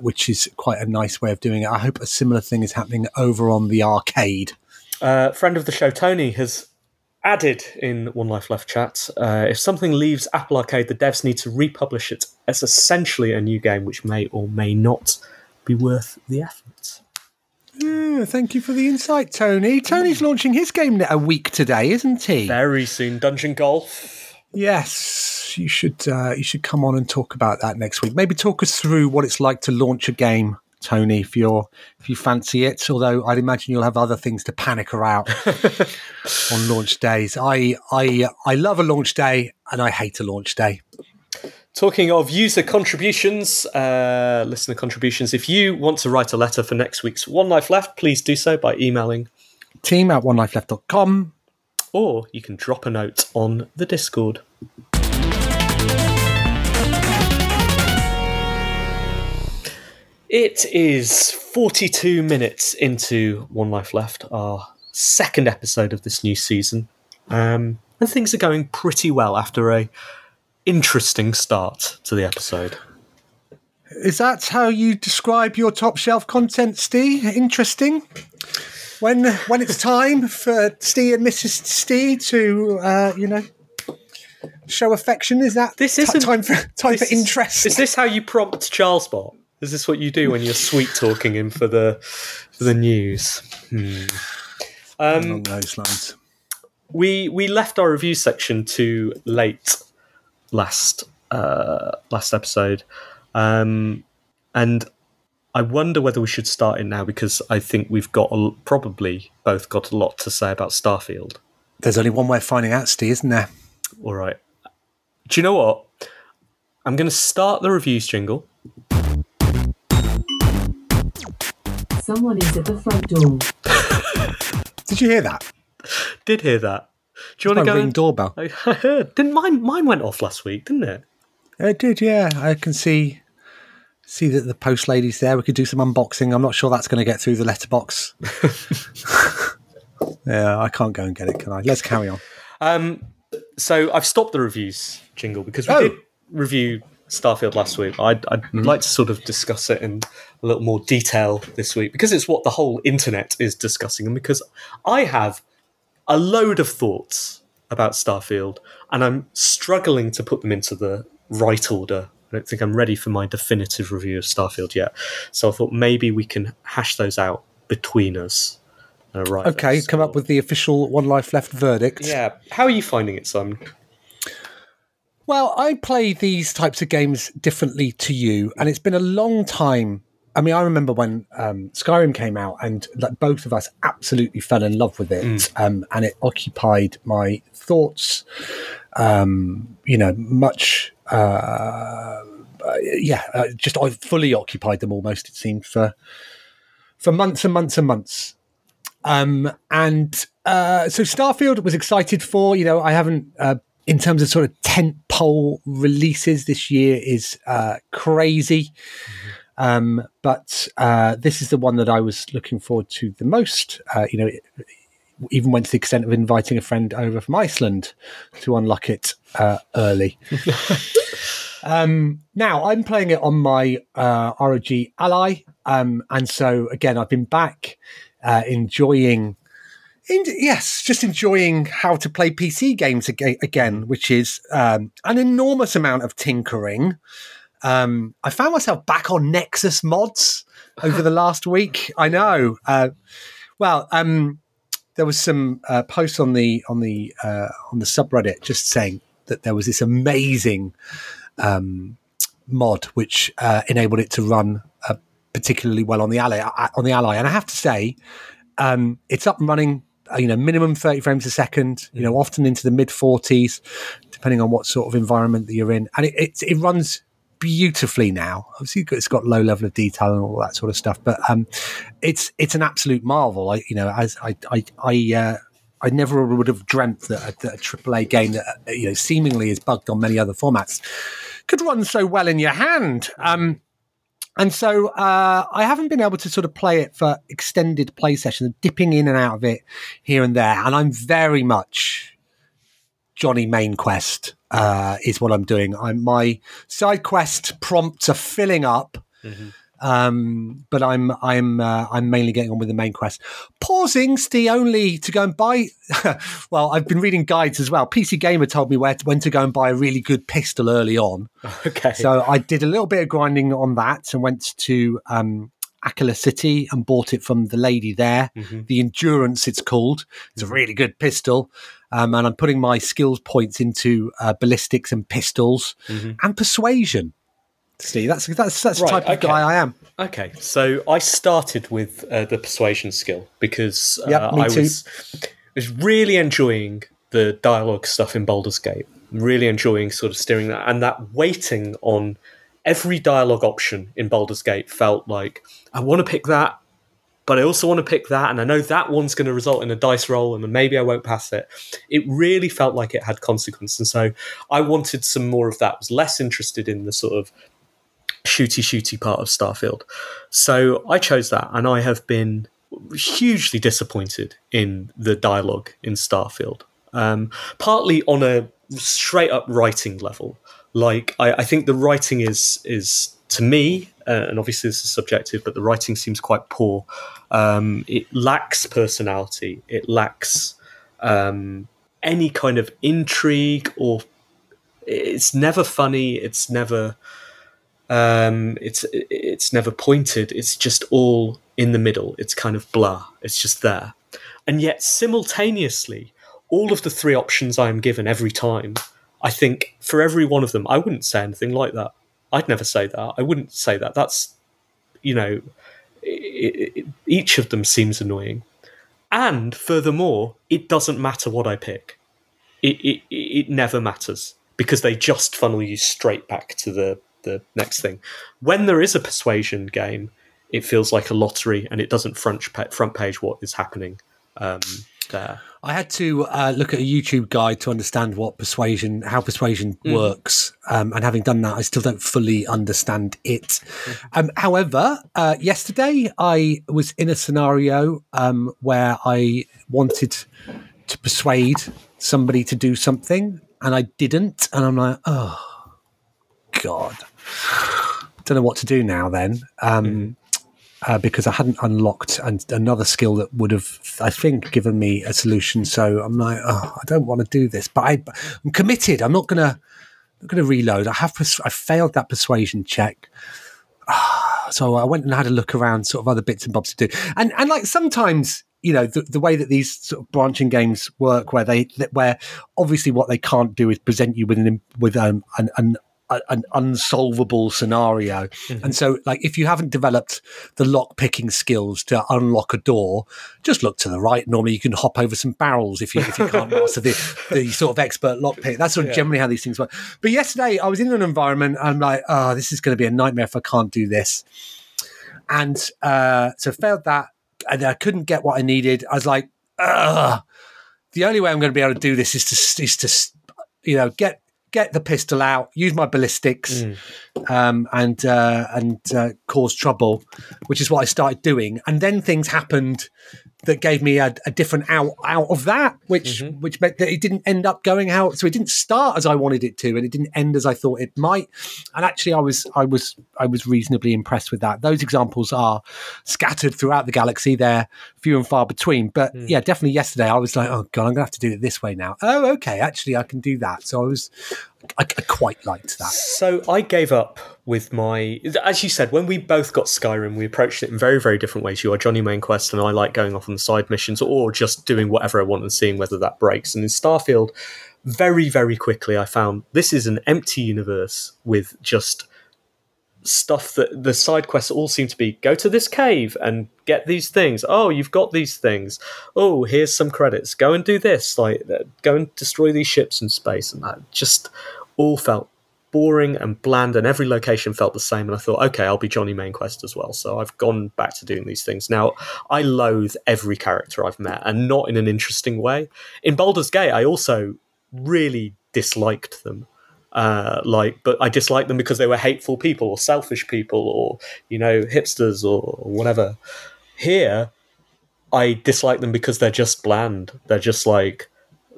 which is quite a nice way of doing it. I hope a similar thing is happening over on the arcade. Friend of the show, Tony, has added in One Life Left chat, if something leaves Apple Arcade, the devs need to republish it as essentially a new game, which may or may not be worth the effort. Thank you for the insight, Tony. Tony's launching his game a week today, isn't he? Very soon. Dungeon Golf. Yes, you should come on and talk about that next week. Maybe talk us through what it's like to launch a game, Tony, if you fancy it, although I'd imagine you'll have other things to panic about on launch days. I love a launch day and I hate a launch day. Talking of user contributions, listener contributions, if you want to write a letter for next week's One Life Left, please do so by emailing team@onelifeleft.com, or you can drop a note on the Discord. It is 42 minutes into One Life Left, our second episode of this new season, and things are going pretty well after an interesting start to the episode. Is that how you describe your top shelf content, Steve? Interesting. When it's time for Steve and Mrs. Steve to, show affection, is that this time for interest? Is this how you prompt Charlesbot? Is this what you do when you're sweet talking him for the news? Along those lines, we left our review section too late last episode, and I wonder whether we should start it now, because I think we've got probably both got a lot to say about Starfield. There's only one way of finding out, Steve, isn't there? All right. Do you know what? I'm going to start the reviews jingle. Someone is at the front door. Did you hear that? Did hear that. Do you want to go? Ring doorbell. I heard. Didn't mine went off last week, didn't it? It did, yeah. I can see that the post lady's there. We could do some unboxing. I'm not sure that's going to get through the letterbox. Yeah, I can't go and get it, can I? Let's carry on. So I've stopped the reviews jingle because we did review Starfield last week. I'd like to sort of discuss it in a little more detail this week, because it's what the whole internet is discussing, and because I have a load of thoughts about Starfield and I'm struggling to put them into the right order. I don't think I'm ready for my definitive review of Starfield yet, so I thought maybe we can hash those out between us. Okay, come up with the official One Life Left verdict. Yeah, how are you finding it, Simon? Well, I play these types of games differently to you, and it's been a long time. I mean, I remember when Skyrim came out, and like, both of us absolutely fell in love with it, and it occupied my thoughts, much, just I fully occupied them almost, it seemed, for for months and months and months. So Starfield was excited for, you know, I haven't, in terms of sort of tentpole releases this year is crazy. Mm-hmm. But this is the one that I was looking forward to the most. It even went to the extent of inviting a friend over from Iceland to unlock it early. Now, I'm playing it on my ROG Ally. And so, again, I've been back enjoying how to play PC games again, which is an enormous amount of tinkering. I found myself back on Nexus mods over the last week. I know. There was some posts on the subreddit just saying that there was this amazing mod which enabled it to run particularly well on the Ally. And I have to say, it's up and running. Minimum 30 frames a second. You know, often into the mid 40s, depending on what sort of environment that you're in, and it runs beautifully now. Obviously it's got low level of detail and all that sort of stuff, but it's an absolute marvel. I never would have dreamt that a AAA game that seemingly is bugged on many other formats could run so well in your hand. And so I haven't been able to sort of play it for extended play sessions, dipping in and out of it here and there, and I'm very much Johnny Main Quest is what I'm doing. My side quest prompts are filling up, but I'm mainly getting on with the main quest. Pausing's the only to go and buy. Well, I've been reading guides as well. PC Gamer told me when to go and buy a really good pistol early on. Okay, so I did a little bit of grinding on that and went to Akala City and bought it from the lady there. Mm-hmm. The Endurance, it's called. It's a really good pistol. And I'm putting my skills points into ballistics and pistols and persuasion. See, that's right, the type of guy I am. Okay, so I started with the persuasion skill because I was really enjoying the dialogue stuff in Baldur's Gate. Really enjoying sort of steering that, and that waiting on every dialogue option in Baldur's Gate felt like, I want to pick that, but I also want to pick that, and I know that one's going to result in a dice roll, and maybe I won't pass it. It really felt like it had consequence, and so I wanted some more of that. I was less interested in the sort of shooty part of Starfield. So I chose that, and I have been hugely disappointed in the dialogue in Starfield, partly on a straight-up writing level. Like, I think the writing is to me... and obviously this is subjective, but the writing seems quite poor. It lacks personality. It lacks any kind of intrigue, or it's never funny. It's never it's never pointed. It's just all in the middle. It's kind of blah. It's just there. And yet simultaneously, all of the three options I am given every time, I think for every one of them, I wouldn't say anything like that. I'd never say that. I wouldn't say that. That's, each of them seems annoying. And furthermore, it doesn't matter what I pick. It never matters because they just funnel you straight back to the next thing. When there is a persuasion game, it feels like a lottery and it doesn't front page what is happening there. I had to look at a YouTube guide to understand how persuasion works. And having done that, I still don't fully understand it. However, yesterday I was in a scenario where I wanted to persuade somebody to do something and I didn't. And I'm like, oh, God, don't know what to do now then. Because I hadn't unlocked another skill that would have, I think, given me a solution. So I'm like, oh, I don't want to do this, but I'm committed. I'm not going to reload. I failed that persuasion check. So I went and had a look around sort of other bits and bobs to do. And like sometimes, the way that these sort of branching games work where obviously what they can't do is present you with an unsolvable scenario. And so like if you haven't developed the lock picking skills to unlock a door, just look to the right. Normally you can hop over some barrels if you can't master the sort of expert lock pick. That's sort of generally how these things work. But yesterday I was in an environment and I'm like, oh, this is going to be a nightmare if I can't do this. And so failed that, and I couldn't get what I needed. I was like, ugh. The only way I'm going to be able to do this is to you know, get the pistol out, use my ballistics, and cause trouble, which is what I started doing. And then things happened that gave me a different out of that, which meant that it didn't end up going out. So it didn't start as I wanted it to, and it didn't end as I thought it might. And actually, I was reasonably impressed with that. Those examples are scattered throughout the galaxy; they're few and far between. But yeah, definitely yesterday, I was like, "Oh God, I'm gonna have to do it this way now." Oh, okay, actually, I can do that. So I quite liked that. So I gave up with my, as you said, when we both got Skyrim, we approached it in very, very different ways. You are Johnny main quest, and I like going off on the side missions or just doing whatever I want and seeing whether that breaks. And in Starfield, very, very quickly, I found this is an empty universe with just stuff that the side quests all seem to be, go to this cave and get these things. Oh, you've got these things. Oh, here's some credits. Go and do this. Like, go and destroy these ships in space. And that just all felt boring and bland, and every location felt the same. And I thought, okay, I'll be Johnny main quest as well. So I've gone back to doing these things. Now, I loathe every character I've met, and not in an interesting way. In Baldur's Gate, I also really disliked them. But I disliked them because they were hateful people or selfish people or, you know, hipsters or whatever. Here, I dislike them because they're just bland. They're just like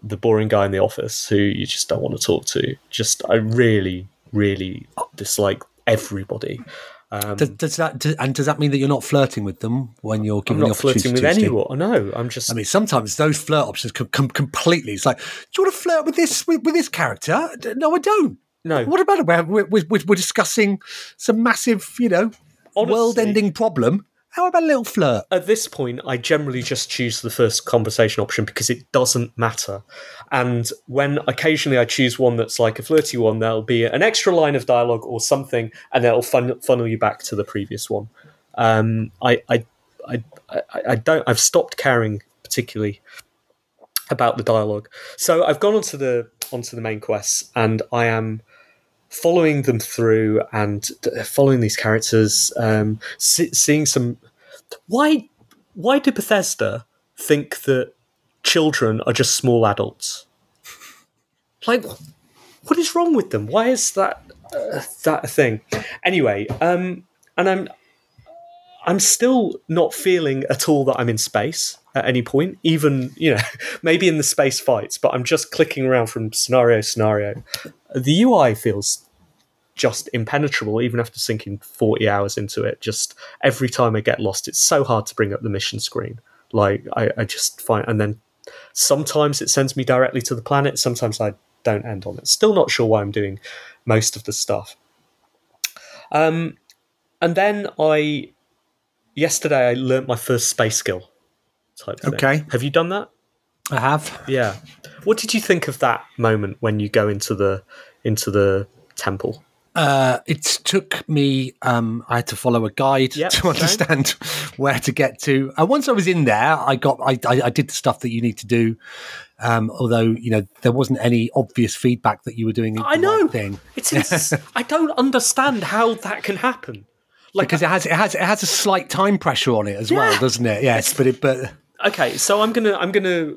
the boring guy in the office who you just don't want to talk to. Just, I really, really dislike everybody. Does that mean that you're not flirting with them when you're giving the opportunity? I'm not flirting with anyone. No, I'm just. I mean, sometimes those flirt options come completely. It's like, do you want to flirt with this character? No, I don't. No. What about it? We're discussing some massive, you know, world-ending problem. How about a little flirt? At this point, I generally just choose the first conversation option because it doesn't matter. And when occasionally I choose one that's like a flirty one, there'll be an extra line of dialogue or something, and that'll funnel you back to the previous one. I've stopped caring particularly about the dialogue. So I've gone onto the main quests, and I am following them through and following these characters, seeing some. Why do Bethesda think that children are just small adults? Like, what is wrong with them? Why is that a thing? Anyway, and I'm still not feeling at all that I'm in space at any point. Even, you know, maybe in the space fights, but I'm just clicking around from scenario to scenario. The UI feels just impenetrable, even after sinking 40 hours into it. Just every time I get lost, it's so hard to bring up the mission screen. Like, I just find... And then sometimes it sends me directly to the planet. Sometimes I don't end on it. Still not sure why I'm doing most of the stuff. And then Yesterday I learnt my first space skill type thing. Okay. Have you done that? I have. Yeah. What did you think of that moment when you go into the temple? It took me. I had to follow a guide to understand where to get to. And once I was in there, I did the stuff that you need to do. Although, you know, there wasn't any obvious feedback that you were doing. I know. Right thing. I don't understand how that can happen. Like, because it has a slight time pressure on it as well, doesn't it? Yes, but. Okay, so I'm gonna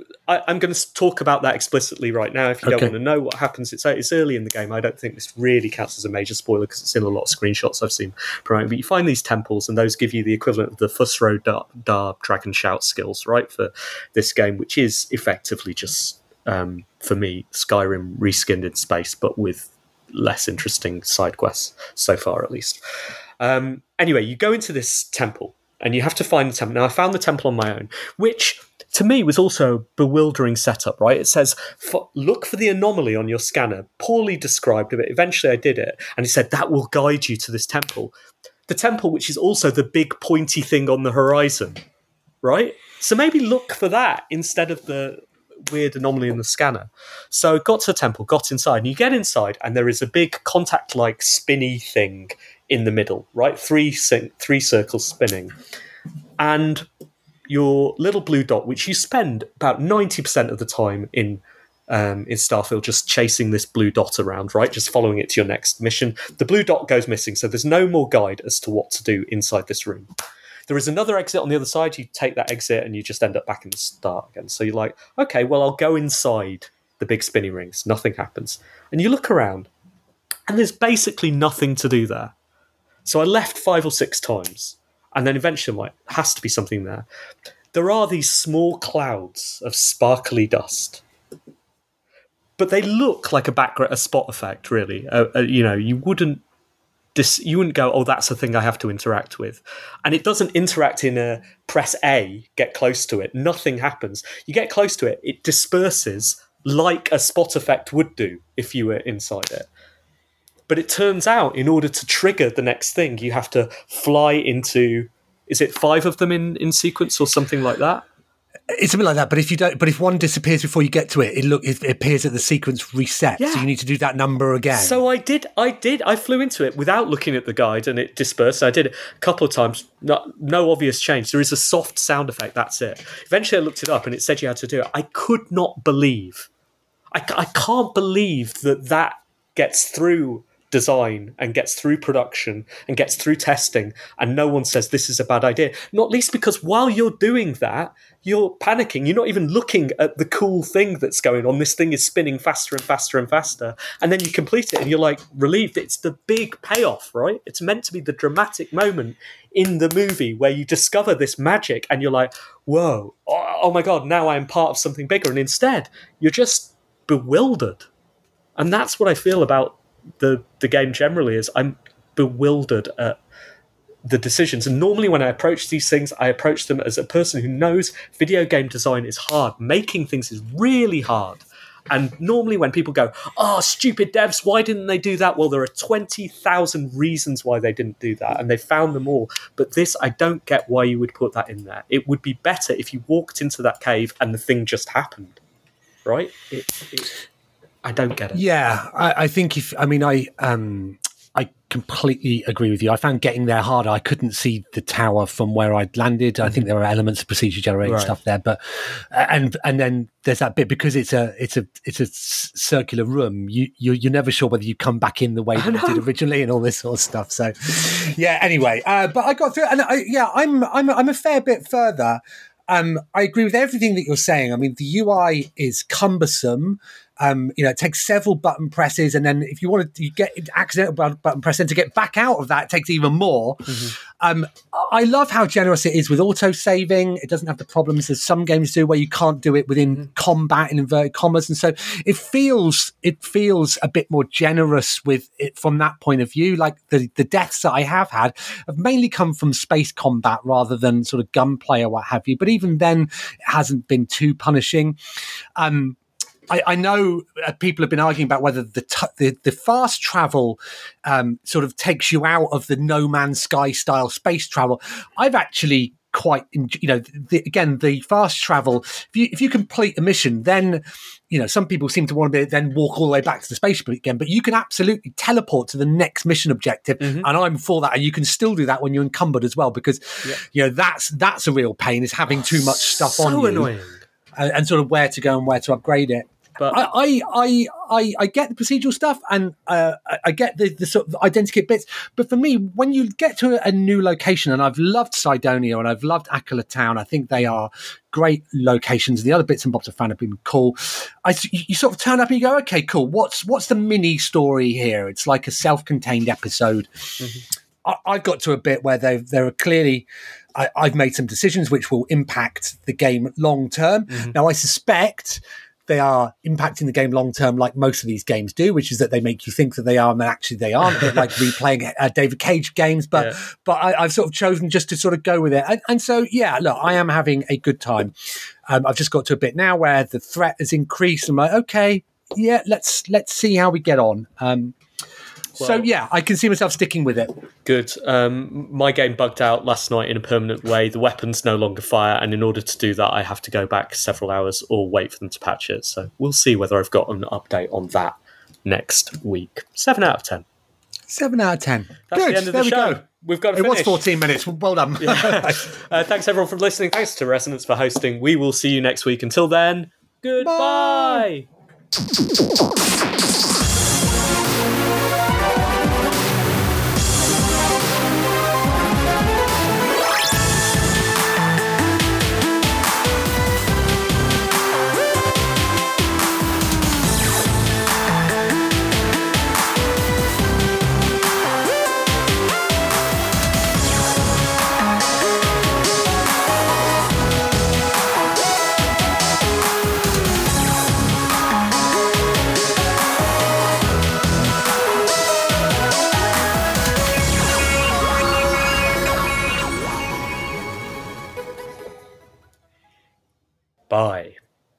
talk about that explicitly right now. If you don't want to know what happens, it's early in the game. I don't think this really counts as a major spoiler because it's in a lot of screenshots I've seen promoting. But you find these temples, and those give you the equivalent of the Fusro Darb Dragon Shout skills, right, for this game, which is effectively just for me Skyrim reskinned in space, but with less interesting side quests so far, at least. Anyway, you go into this temple. And you have to find the temple. Now, I found the temple on my own, which to me was also a bewildering setup, right? It says, look for the anomaly on your scanner. Poorly described, but eventually I did it. And it said, that will guide you to this temple. The temple, which is also the big pointy thing on the horizon, right? So maybe look for that instead of the weird anomaly in the scanner. So I got to the temple, got inside. And you get inside, and there is a big contact-like spinny thing in the middle, right? Three circles spinning. And your little blue dot, which you spend about 90% of the time in in Starfield, just chasing this blue dot around, right? Just following it to your next mission. The blue dot goes missing, so there's no more guide as to what to do inside this room. There is another exit on the other side. You take that exit and you just end up back in the start again. So you're like, okay, well, I'll go inside the big spinning rings. Nothing happens. And you look around, and there's basically nothing to do there. So I left 5 or 6 times, and then eventually I'm like, has to be something there. There are these small clouds of sparkly dust, but they look like a background, a spot effect, really. You wouldn't go, oh, that's a thing I have to interact with. And it doesn't interact in a press A, get close to it. Nothing happens. You get close to it, it disperses like a spot effect would do if you were inside it. But it turns out, in order to trigger the next thing, you have to fly into, is it 5 of them in sequence or something like that? It's something like that, but if one disappears before you get to it, it appears that the sequence resets. Yeah. So you need to do that number again. So I flew into it without looking at the guide, and it dispersed. I did it a couple of times. No obvious change. There is a soft sound effect. That's it. Eventually, I looked it up, and it said you had to do it. I could not believe. I can't believe that gets through design and gets through production and gets through testing, and no one says this is a bad idea. Not least because while you're doing that, you're panicking. You're not even looking at the cool thing that's going on. This thing is spinning faster and faster and faster, and then you complete it and you're like relieved. It's the big payoff, right? It's meant to be the dramatic moment in the movie where you discover this magic and you're like, whoa, oh my god, now I'm part of something bigger. And instead you're just bewildered. And that's what I feel about the game generally, is I'm bewildered at the decisions. And normally when I approach these things, I approach them as a person who knows video game design is hard. Making things is really hard. And normally when people go, oh, stupid devs, why didn't they do that? Well, there are 20,000 reasons why they didn't do that, and they found them all. But this, I don't get why you would put that in there. It would be better if you walked into that cave and the thing just happened, right? I don't get it. Yeah, I think I completely agree with you. I found getting there harder. I couldn't see the tower from where I'd landed. I think there were elements of procedure generating stuff there, but and then there's that bit because it's a circular room. You're never sure whether you come back in the way that you did originally and all this sort of stuff. So yeah, anyway, but I got through, and I'm a fair bit further. I agree with everything that you're saying. I mean, the UI is cumbersome. It takes several button presses, and then if you want to get accidental button press, then to get back out of that takes even more. Mm-hmm. I love how generous it is with auto saving. It doesn't have the problems as some games do, where you can't do it within combat in inverted commas, and so it feels a bit more generous with it from that point of view. Like the deaths that I have had have mainly come from space combat rather than sort of gunplay or what have you. But even then, it hasn't been too punishing. I know people have been arguing about whether the fast travel sort of takes you out of the No Man's Sky style space travel. I've actually quite, the fast travel. If you complete a mission, then some people seem to want to then walk all the way back to the spaceship again, but you can absolutely teleport to the next mission objective, and I'm for that. And you can still do that when you're encumbered as well, because that's a real pain, is having too much stuff so on you. So annoying. And sort of where to go and where to upgrade it. But I get the procedural stuff, and I get the sort of identity kit bits. But for me, when you get to a new location, and I've loved Cydonia and I've loved Akola Town, I think they are great locations. The other bits and bobs I've found have been cool. You sort of turn up and you go, okay, cool. What's the mini story here? It's like a self-contained episode. Mm-hmm. I got to a bit where there are clearly, I've made some decisions which will impact the game long term. Mm-hmm. Now, I suspect they are impacting the game long term, like most of these games do, which is that they make you think that they are, and actually they aren't. They're like replaying David Cage games, but I've sort of chosen just to sort of go with it. And so, yeah, look, I am having a good time. I've just got to a bit now where the threat has increased. I'm like, okay, yeah, let's see how we get on. Well, so, yeah, I can see myself sticking with it. Good. My game bugged out last night in a permanent way. The weapons no longer fire, and in order to do that, I have to go back several hours or wait for them to patch it. So we'll see whether I've got an update on that next week. 7 out of 10. 7 out of 10. That's good. The end of there the show. We go. We've got to finish. It was 14 minutes. Well done. Yeah. Thanks, everyone, for listening. Thanks to Resonance for hosting. We will see you next week. Until then, goodbye. Bye. Bye.